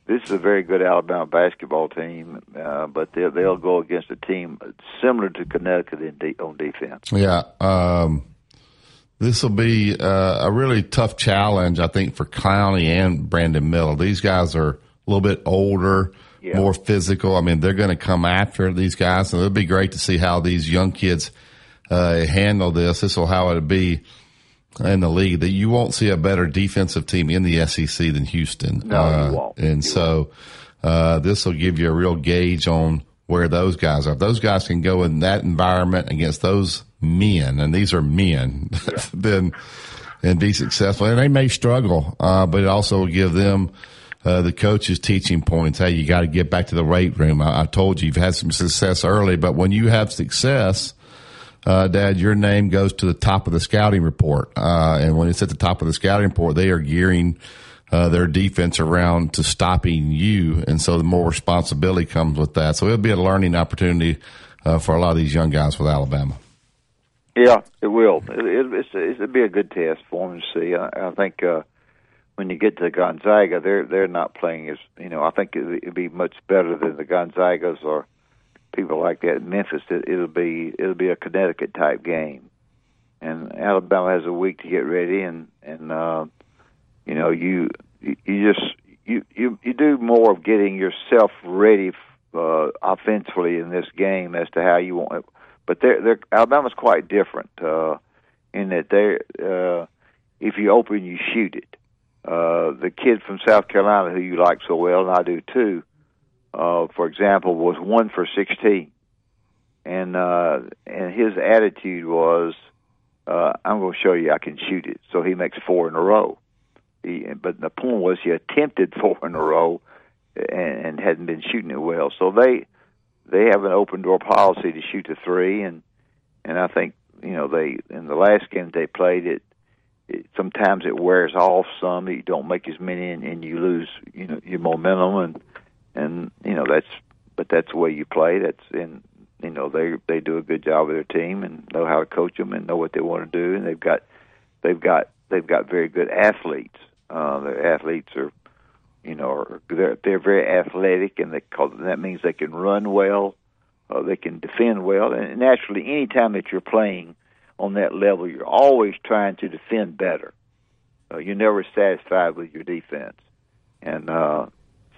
this is a very good Alabama basketball team, uh, but they'll, they'll go against a team similar to Connecticut in de- on defense. Yeah, um, this will be uh, a really tough challenge, I think, for Clowney and Brandon Miller. These guys are a little bit older, yeah. more physical. I mean, they're going to come after these guys, and it'll be great to see how these young kids uh, handle this. This will how it'll be in the league, that you won't see a better defensive team in the S E C than Houston. No, uh, you won't. And you so won't. Uh, this will give you a real gauge on where those guys are. If those guys can go in that environment against those men, and these are men, yeah. then and be successful. And they may struggle, uh, but it also will give them uh, the coaches teaching points. Hey, you got to get back to the weight room. I, I told you, you've had some success early, but when you have success, Uh, Dad, your name goes to the top of the scouting report. Uh, and when it's at the top of the scouting report, they are gearing, uh, their defense around to stopping you. And so the more responsibility comes with that. So it'll be a learning opportunity, uh, for a lot of these young guys with Alabama. Yeah, it will. It, it, it's, it'll be a good test for them to see. I, I think, uh, when you get to Gonzaga, they're, they're not playing as, you know, I think it, it'd be much better than the Gonzagas or people like that in Memphis. It, it'll be it'll be a Connecticut type game, and Alabama has a week to get ready, and and uh, you know you you just you, you you do more of getting yourself ready uh, offensively in this game as to how you want it. But they're, they're, Alabama's quite different uh, in that they uh, if you open you shoot it. Uh, the kid from South Carolina who you like so well, and I do too, Uh, for example, was one for sixteen, and uh, and his attitude was, uh, I'm going to show you I can shoot it. So he makes four in a row. He, but the point was he attempted four in a row and, and hadn't been shooting it well. So they they have an open-door policy to shoot the three, and and I think, you know, they in the last game they played it, it sometimes it wears off some. You don't make as many, and, and you lose, you know, your momentum, and, and you know, that's but that's the way you play. That's in you know they they do a good job with their team and know how to coach them and know what they want to do, and they've got they've got they've got very good athletes. Uh, their athletes are you know are, they're they're very athletic, and they call, that means they can run well, uh, they can defend well, and naturally, any time that you're playing on that level, you're always trying to defend better. Uh, you're never satisfied with your defense, and uh,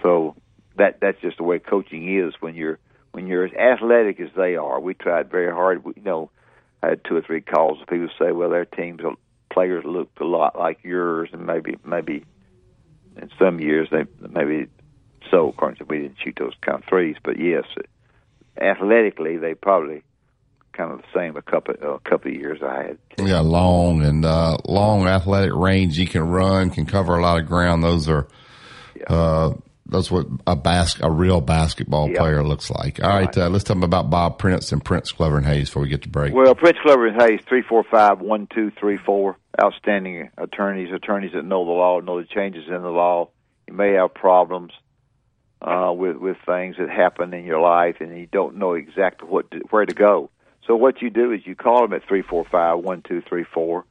so that that's just the way coaching is when you're. When you're as athletic as they are, we tried very hard. We, you know, I had two or three calls. People say, "Well, their teams, players looked a lot like yours," and maybe, maybe in some years they maybe so. Of course, we didn't shoot those kind of threes, but yes, athletically they probably kind of the same. A couple, a couple of years I had. Yeah, long and uh, long athletic range. You can run, can cover a lot of ground. Those are. Yeah. Uh, That's what a bas- a real basketball yep. player looks like. All right, right. Uh, let's talk about Bob Prince and Prince Clever and Hayes before we get to break. Well, Prince Clever and Hayes, three four five, one two three four, outstanding attorneys, attorneys that know the law, know the changes in the law. You may have problems uh, with, with things that happen in your life, and you don't know exactly what to, where to go. So what you do is you call them at three four five, one two three four,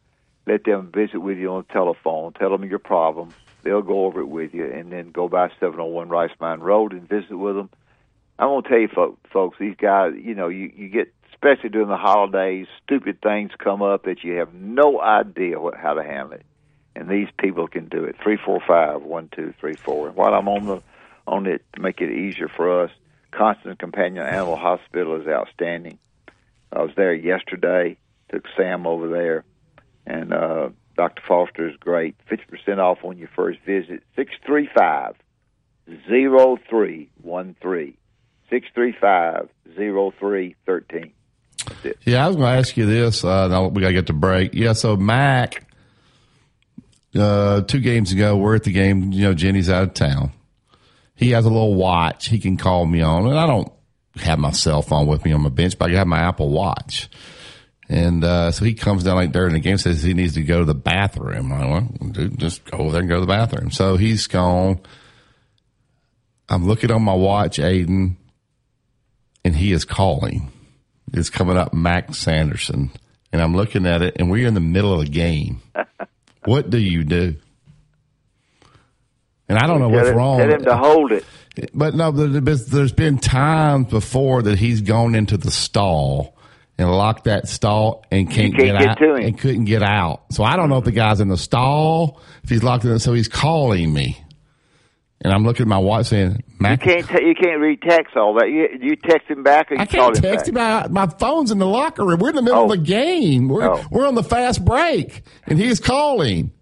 let them visit with you on the telephone, tell them your problem. They'll go over it with you, and then go by seven oh one Rice Mine Road and visit with them. I'm going to tell you, folks, these guys, you know, you, you get, especially during the holidays, stupid things come up that you have no idea what, how to handle it. And these people can do it. three four five, one two three four. And while I'm on the on it to make it easier for us, Constant Companion Animal Hospital is outstanding. I was there yesterday, took Sam over there, and, uh, Doctor Foster is great. fifty percent off on your first visit. six three five, zero three one three. six three five, zero three one three. That's it. Yeah, I was going to ask you this. Uh, now we got to get to break. Yeah, so Mac, uh, two games ago, we're at the game. You know, Jenny's out of town. He has a little watch he can call me on. And I don't have my cell phone with me on my bench, but I have my Apple Watch. And uh, so he comes down like during the game, says he needs to go to the bathroom. I'm like, well, dude, just go over there and go to the bathroom. So he's gone. I'm looking on my watch, Aiden, and he is calling. It's coming up, Mac Sanderson. And I'm looking at it, and we're in the middle of the game. What do you do? And I don't know what's wrong. Get him to hold it. But no, there's been times before that he's gone into the stall and locked that stall and can't, can't get, get out to him. And couldn't get out. So I don't know if the guy's in the stall, if he's locked in. So he's calling me, and I'm looking at my watch saying, "Mac, you can't, t- you can't read text all that. You, you text him back, or you I call can't him text back? him. My, my phone's in the locker room. We're in the middle oh. of the game. We're oh. we're on the fast break, and he's calling.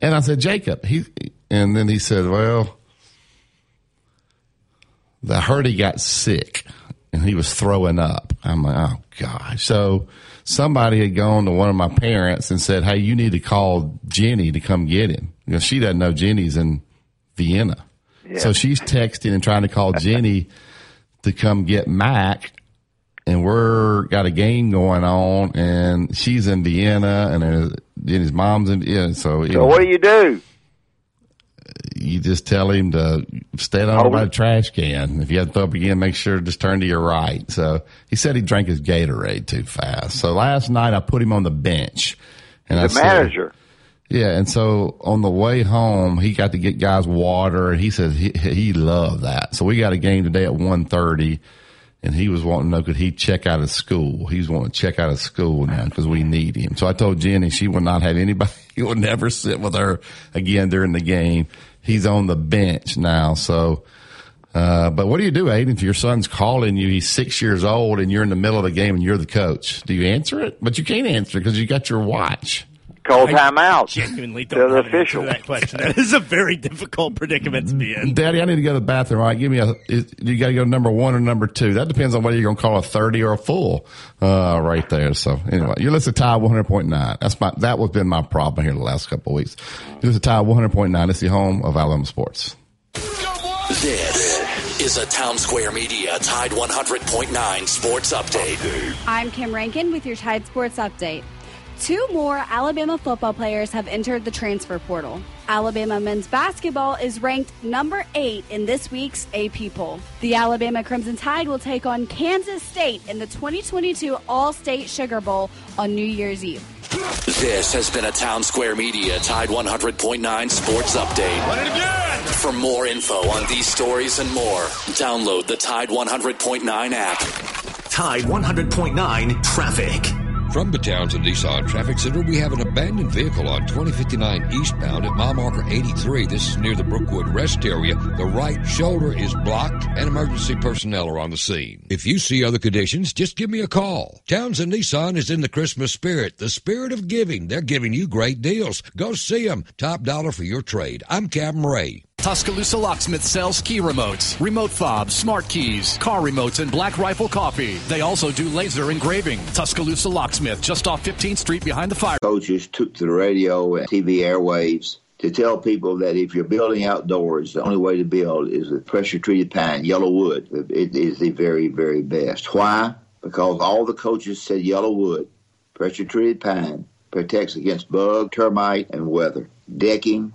And I said, Jacob, he, and then he said, well, I heard he got sick. And he was throwing up. I'm like, oh, gosh. So somebody had gone to one of my parents and said, hey, you need to call Jenny to come get him. You know, she doesn't know Jenny's in Vienna. Yeah. So she's texting and trying to call Jenny to come get Mac. And we're got a game going on. And she's in Vienna. And Jenny's mom's in Vienna. So, so what do you do? You just tell him to stay down oh, by the trash can. If you have to throw up again, make sure to just turn to your right. So he said he drank his Gatorade too fast. So last night I put him on the bench. And the I said, manager. Yeah, and so on the way home, he got to get guys water. He said he, he loved that. So we got a game today at one thirty, and he was wanting to know, could he check out of school? He's wanting to check out of school now because we need him. So I told Jenny she will not have anybody. He will never sit with her again during the game. He's on the bench now. So, uh, but what do you do, Aiden, if your son's calling you? He's six years old, and you're in the middle of the game, and you're the coach. Do you answer it? But you can't answer because you got your watch. call timeout. I genuinely don't to the official. That question. That is a very difficult predicament to be in. Daddy, I need to go to the bathroom. All right, give me a. You got to go number one or number two. That depends on whether you're going to call a thirty or a full, uh, right there. So anyway, you listen to Tide one hundred point nine. That's my. That was been my problem here the last couple of weeks. You listen to Tide one hundred point nine. It's the home of Alabama sports. This is a Town Square Media Tide one hundred point nine Sports Update. I'm Kim Rankin with your Tide Sports Update. Two more Alabama football players have entered the transfer portal. Alabama men's basketball is ranked number eight in this week's A P poll. The Alabama Crimson Tide will take on Kansas State in the twenty twenty-two All-State Sugar Bowl on New Year's Eve. This has been a Town Square Media Tide one hundred point nine Sports Update. For more info on these stories and more, download the Tide one hundred point nine app. Tide one hundred point nine Traffic. From Battalions and Nissan Traffic Center, we have an abandoned vehicle on twenty fifty-nine eastbound at mile marker eighty-three. This is near the Brookwood Rest Area. The right shoulder is blocked and emergency personnel are on the scene. If you see other conditions, just give me a call. Townsend Nissan is in the Christmas spirit, the spirit of giving. They're giving you great deals. Go see them. Top dollar for your trade. I'm Captain Ray. Tuscaloosa Locksmith sells key remotes, remote fobs, smart keys, car remotes, and Black Rifle coffee. They also do laser engraving. Tuscaloosa Locksmith, just off fifteenth Street behind the fire. Coaches took to the radio and T V airwaves to tell people that if you're building outdoors, the only way to build is with pressure-treated pine, yellow wood. It is the very, very best. Why? Because all the coaches said yellow wood, pressure-treated pine, protects against bug, termite, and weather. Decking,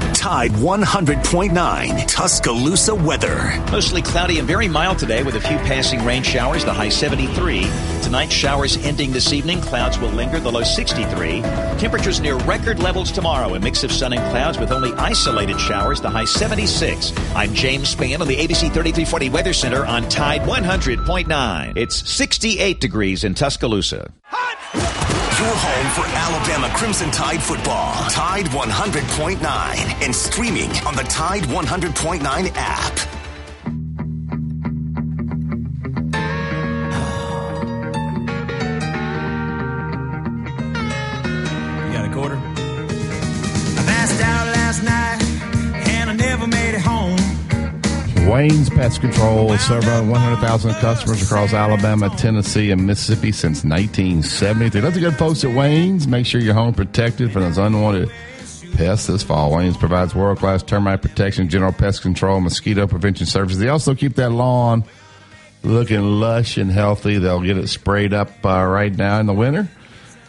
Tide one hundred point nine, Tuscaloosa weather. Mostly cloudy and very mild today with a few passing rain showers, the high seventy-three. Tonight, showers ending this evening. Clouds will linger, the low sixty-three. Temperatures near record levels tomorrow. A mix of sun and clouds with only isolated showers, the high seventy-six. I'm James Spann on the A B C thirty-three forty Weather Center on Tide one hundred point nine. It's sixty-eight degrees in Tuscaloosa. Hot! Your home for Alabama Crimson Tide football. Tide one hundred point nine and streaming on the Tide one hundred point nine app. You got a quarter? I passed out last night and I never made it home. Wayne's Pest Control has served over one hundred thousand customers across Alabama, Tennessee, and Mississippi since nineteen seventy-three. That's a good post at Wayne's. Make sure your home protected from those unwanted pests this fall. Wayne's provides world-class termite protection, general pest control, mosquito prevention services. They also keep that lawn looking lush and healthy. They'll get it sprayed up uh, right now in the winter.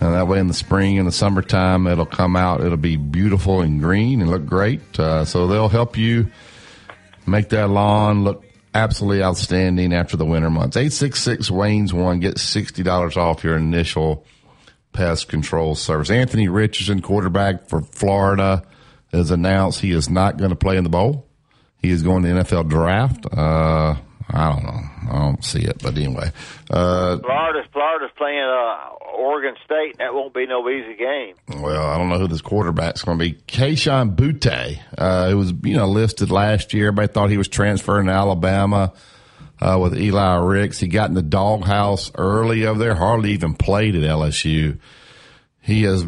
And that way in the spring and the summertime, it'll come out. It'll be beautiful and green and look great. Uh, so they'll help you make that lawn look absolutely outstanding after the winter months. eight six six Wayne's one. Get sixty dollars off your initial pest control service. Anthony Richardson, quarterback for Florida, has announced he is not going to play in the bowl. He is going to the N F L draft. Uh, I don't know. I don't see it, but anyway. Uh, Florida's, Florida's playing uh, Oregon State. That won't be no easy game. Well, I don't know who this quarterback's going to be. Kayshon Butte, uh, who was you know listed last year. Everybody thought he was transferring to Alabama uh, with Eli Ricks. He got in the doghouse early over there, hardly even played at L S U. He has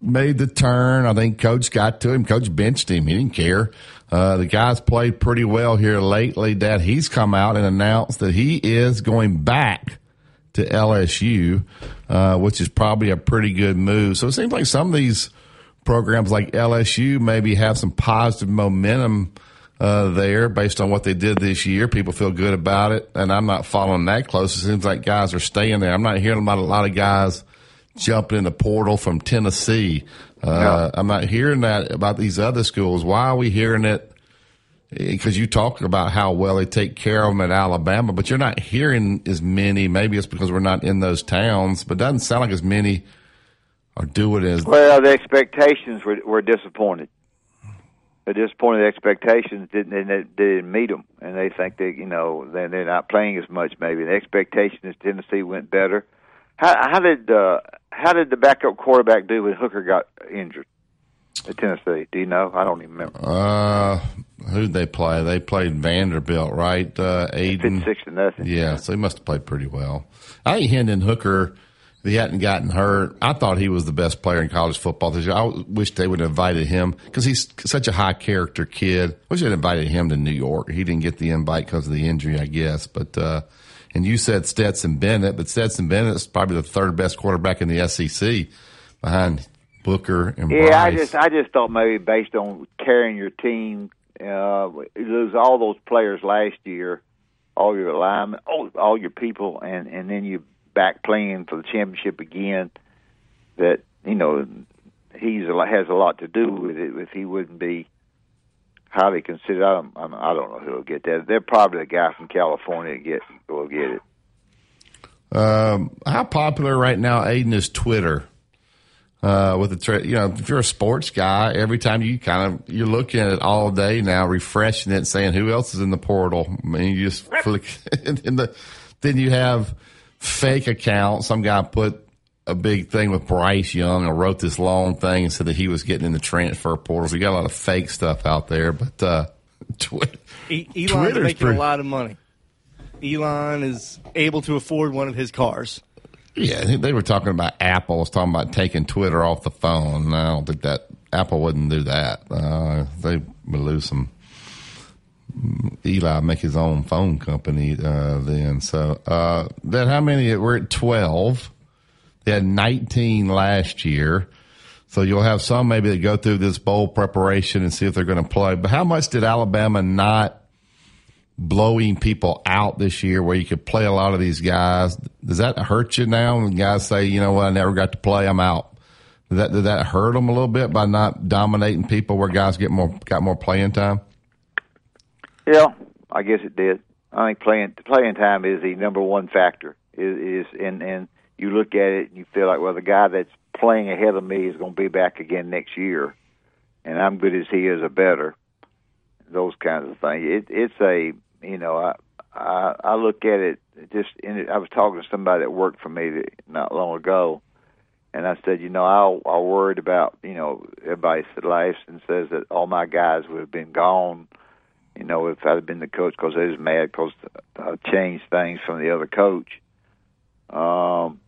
made the turn. I think Coach got to him. Coach benched him. He didn't care. Uh, the guy's played pretty well here lately. Dad, he's come out and announced that he is going back to L S U, uh, which is probably a pretty good move. So it seems like some of these programs like L S U maybe have some positive momentum uh, there based on what they did this year. People feel good about it, and I'm not following that close. It seems like guys are staying there. I'm not hearing about a lot of guys jumping in the portal from Tennessee. Uh, no. I'm not hearing that about these other schools. Why are we hearing it? Because you talk about how well they take care of them at Alabama, but you're not hearing as many. Maybe it's because we're not in those towns, but it doesn't sound like as many are doing as. Well, the expectations were, were disappointed. The disappointed expectations didn't they didn't meet them, and they think that you know they're, they're not playing as much. Maybe the expectation is Tennessee went better. How, how did uh, how did the backup quarterback do when Hooker got injured at Tennessee? Do you know? I don't even remember. Uh, who did they play? They played Vanderbilt, right? Uh, Aiden. Six to nothing. Yeah, so he must have played pretty well. I think Hendon Hooker, if he hadn't gotten hurt, I thought he was the best player in college football this year. I wish they would have invited him because he's such a high-character kid. I wish they had invited him to New York. He didn't get the invite because of the injury, I guess. But uh, and you said Stetson Bennett, but Stetson Bennett is probably the third-best quarterback in the S E C behind Booker and Bryce. Yeah, I just, I just thought maybe based on carrying your team, uh, you lose all those players last year, all your alignment, all, all your people, and, and then you back playing for the championship again, that, you know, he's has a lot to do with it. If he wouldn't be highly considered, I don't, I don't know who will get that. They're probably the guy from California get will get it. Um, how popular right now, Aiden, is Twitter? Uh, with the you know, if you're a sports guy, every time you kind of you're looking at it all day now, refreshing it, and saying who else is in the portal. I mean, you just flick in the. Then you have fake account. Some guy put a big thing with Bryce Young and wrote this long thing and said that he was getting in the transfer portal. So you got a lot of fake stuff out there, but uh, Twitter. E- Elon's Twitter's making pretty- a lot of money. Elon is able to afford one of his cars. Yeah, I think they were talking about Apple. I was talking about taking Twitter off the phone. I don't think that Apple wouldn't do that. Uh, they would lose some. Eli make his own phone company uh, then. So uh, then how many? We're at twelve. They had nineteen last year. So you'll have some maybe that go through this bowl preparation and see if they're going to play. But how much did Alabama not blowing people out this year where you could play a lot of these guys? Does that hurt you now when guys say, you know what, I never got to play, I'm out? Did that, did that hurt them a little bit by not dominating people where guys get more got more playing time? Yeah, I guess it did. I think playing playing time is the number one factor. Is, is and, and you look at it and you feel like, well, the guy that's playing ahead of me is going to be back again next year, and I'm good as he is or better. Those kinds of things. It, it's a you know I I, I look at it just. In it, I was talking to somebody that worked for me not long ago, and I said, you know, I I worried about you know everybody's life and says that all my guys would have been gone. You know, if I'd have been the coach, because I was mad because I changed things from the other coach. Um,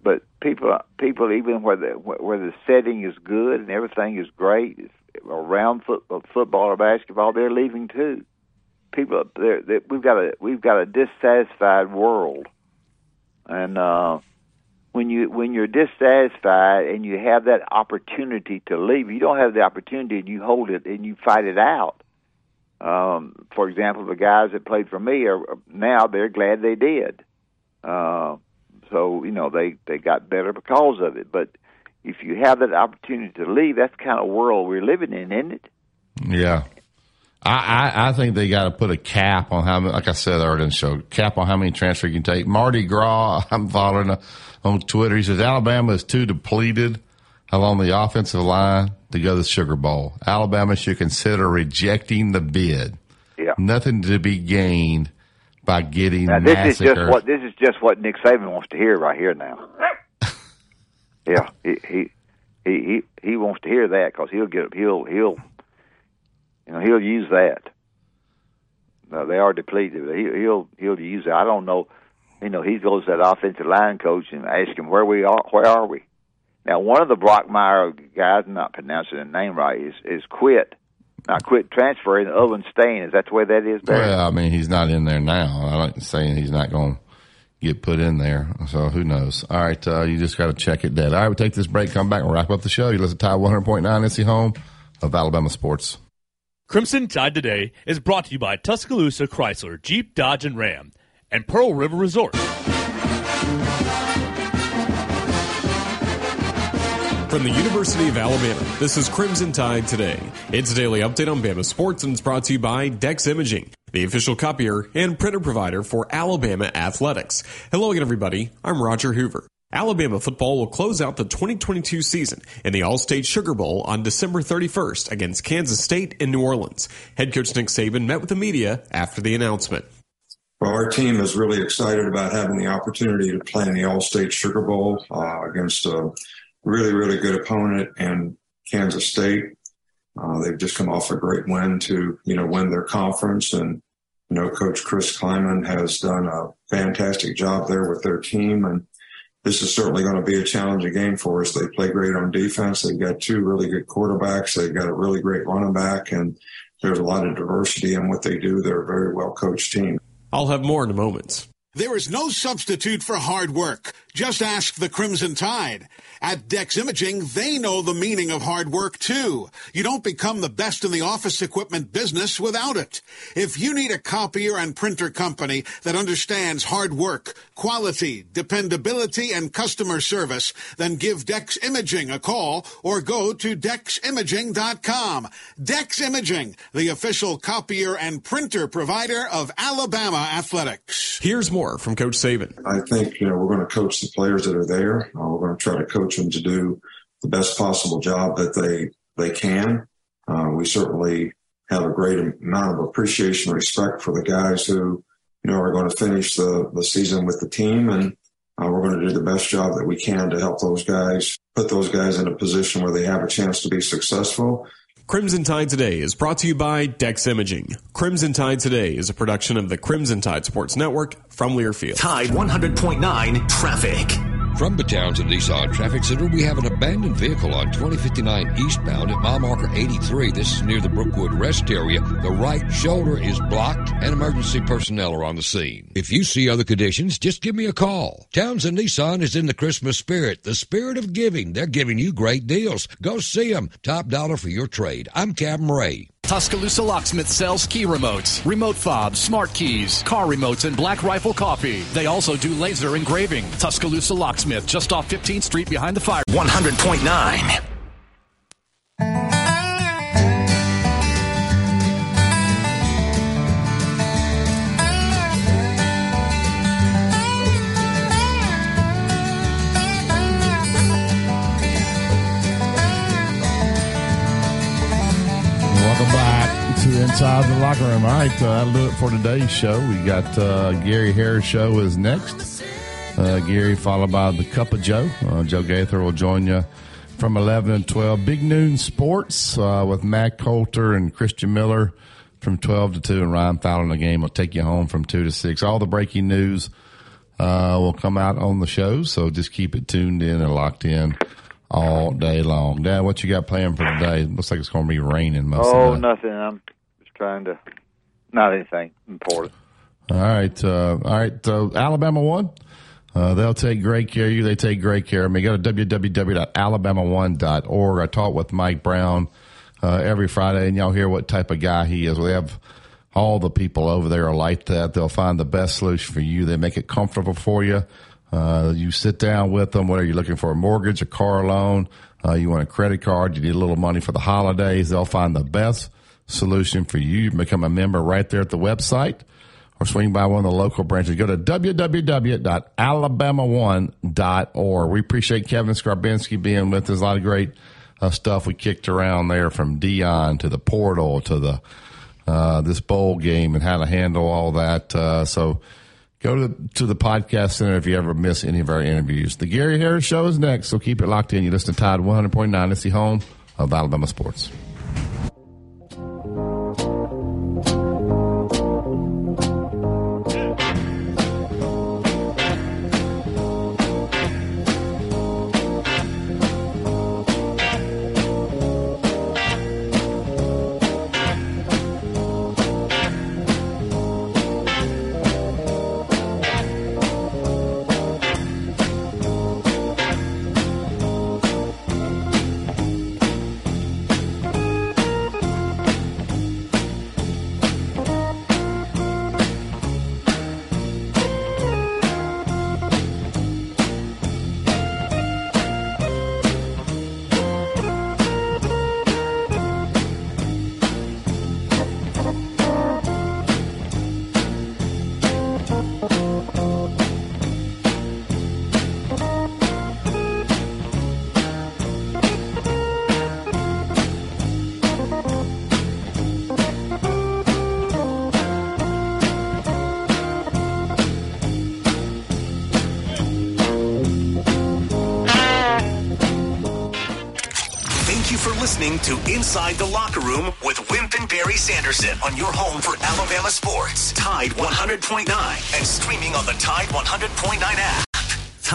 but people, people, even where the where the setting is good and everything is great around foot, football or basketball, they're leaving too. People, they're, they're, we've got a we've got a dissatisfied world, and uh, when you when you're dissatisfied and you have that opportunity to leave, you don't have the opportunity and you hold it and you fight it out. Um, for example, the guys that played for me are now they're glad they did. Uh, so you know they, they got better because of it. But if you have that opportunity to leave, that's the kind of world we're living in, isn't it? Yeah, I I, I think they got to put a cap on how many, like I said earlier in the show, cap on how many transfers you can take. Mardi Gras, I'm following on Twitter. He says Alabama is too depleted along the offensive line to go to the Sugar Bowl. Alabama should consider rejecting the bid. Yeah. Nothing to be gained by getting now, this massacred. Is just what, this is just what Nick Saban wants to hear right here now. yeah, he, he he he wants to hear that because he'll get he'll he'll you know he'll use that. No, they are depleted. He, he'll he'll use that. I don't know. You know, he goes to that offensive line coach and asks him where we are. Where are we? Now, one of the Brockmire guys, I'm not pronouncing the name right, is, is quit. Now, quit transferring, the other one's staying. Is that the way that is, Barry? Well, I mean, he's not in there now. I like saying he's not going to get put in there. So, who knows? All right, uh, you just got to check it dead. All right, we'll take this break, come back, and we'll wrap up the show. You listen to Tide one hundred point nine, it's the home of Alabama sports. Crimson Tide Today is brought to you by Tuscaloosa Chrysler, Jeep, Dodge, and Ram, and Pearl River Resort. From the University of Alabama, this is Crimson Tide Today. It's a daily update on Bama sports, and it's brought to you by Dex Imaging, the official copier and printer provider for Alabama athletics. Hello again, everybody. I'm Roger Hoover. Alabama football will close out the twenty twenty-two season in the All-State Sugar Bowl on December thirty-first against Kansas State in New Orleans. Head coach Nick Saban met with the media after the announcement. Well, our team is really excited about having the opportunity to play in the All-State Sugar Bowl uh, against a really, really good opponent in Kansas State. Uh, they've just come off a great win to, you know, win their conference. And, you know, Coach Chris Kleiman has done a fantastic job there with their team. And this is certainly going to be a challenging game for us. They play great on defense. They've got two really good quarterbacks. They've got a really great running back. And there's a lot of diversity in what they do. They're a very well-coached team. I'll have more in a moment. There is no substitute for hard work. Just ask the Crimson Tide. At Dex Imaging, they know the meaning of hard work, too. You don't become the best in the office equipment business without it. If you need a copier and printer company that understands hard work, quality, dependability, and customer service, then give Dex Imaging a call or go to dex imaging dot com. Dex Imaging, the official copier and printer provider of Alabama Athletics. Here's more from Coach Saban. I think, you know, we're going to coach the players that are there. Uh, we're going to try to coach them to do the best possible job that they they can. Uh, we certainly have a great amount of appreciation and respect for the guys who, you know, are going to finish the, the season with the team. And uh, we're going to do the best job that we can to help those guys, put those guys in a position where they have a chance to be successful. Crimson Tide Today is brought to you by Dex Imaging. Crimson Tide Today is a production of the Crimson Tide Sports Network from Learfield. Tide one hundred point nine Traffic. From Battowns and Nissan Traffic Center, we have an abandoned vehicle on twenty fifty-nine eastbound at mile marker eighty-three. This is near the Brookwood Rest Area. The right shoulder is blocked and emergency personnel are on the scene. If you see other conditions, just give me a call. Townsend Nissan is in the Christmas spirit, the spirit of giving. They're giving you great deals. Go see them. Top dollar for your trade. I'm Captain Ray. Tuscaloosa Locksmith sells key remotes, remote fobs, smart keys, car remotes, and Black Rifle coffee. They also do laser engraving. Tuscaloosa Locksmith, just off fifteenth Street behind the fire. one hundred point nine. Inside the Locker Room. All right, uh, that'll do it for today's show. We got uh, Gary Harris' show is next. Uh, Gary followed by the Cup of Joe. Uh, Joe Gaither will join you from eleven and twelve. Big Noon Sports uh, with Matt Coulter and Christian Miller from twelve to two. And Ryan Fowler in the game will take you home from two to six. All the breaking news uh, will come out on the show, so just keep it tuned in and locked in all day long. Dad, what you got planned for today? Looks like it's going to be raining most of the day. Oh, nothing. I'm just trying to – not anything important. All right. Uh, all right. Uh, Alabama won. Uh, they'll take great care of you. They take great care of me. Go to w w w dot alabama one dot org. I talk with Mike Brown uh, every Friday, and y'all hear what type of guy he is. We have all the people over there are like that. They'll find the best solution for you. They make it comfortable for you. Uh, you sit down with them, whether you're looking for a mortgage, a car loan, uh, you want a credit card, you need a little money for the holidays. They'll find the best solution for you. You can become a member right there at the website or swing by one of the local branches. Go to w w w dot alabama one dot org. We appreciate Kevin Skarbinski being with us. A lot of great uh, stuff we kicked around there, from Deion to the portal to the uh, this bowl game and how to handle all that. Uh, so, Go to the, to the podcast center if you ever miss any of our interviews. The Gary Harris Show is next, so keep it locked in. You listen to Tide one hundred point nine. It's the home of Alabama sports. for listening to Inside the Locker Room with Wimp and Barry Sanderson on your home for Alabama sports. Tide one hundred point nine and streaming on the Tide one hundred point nine app.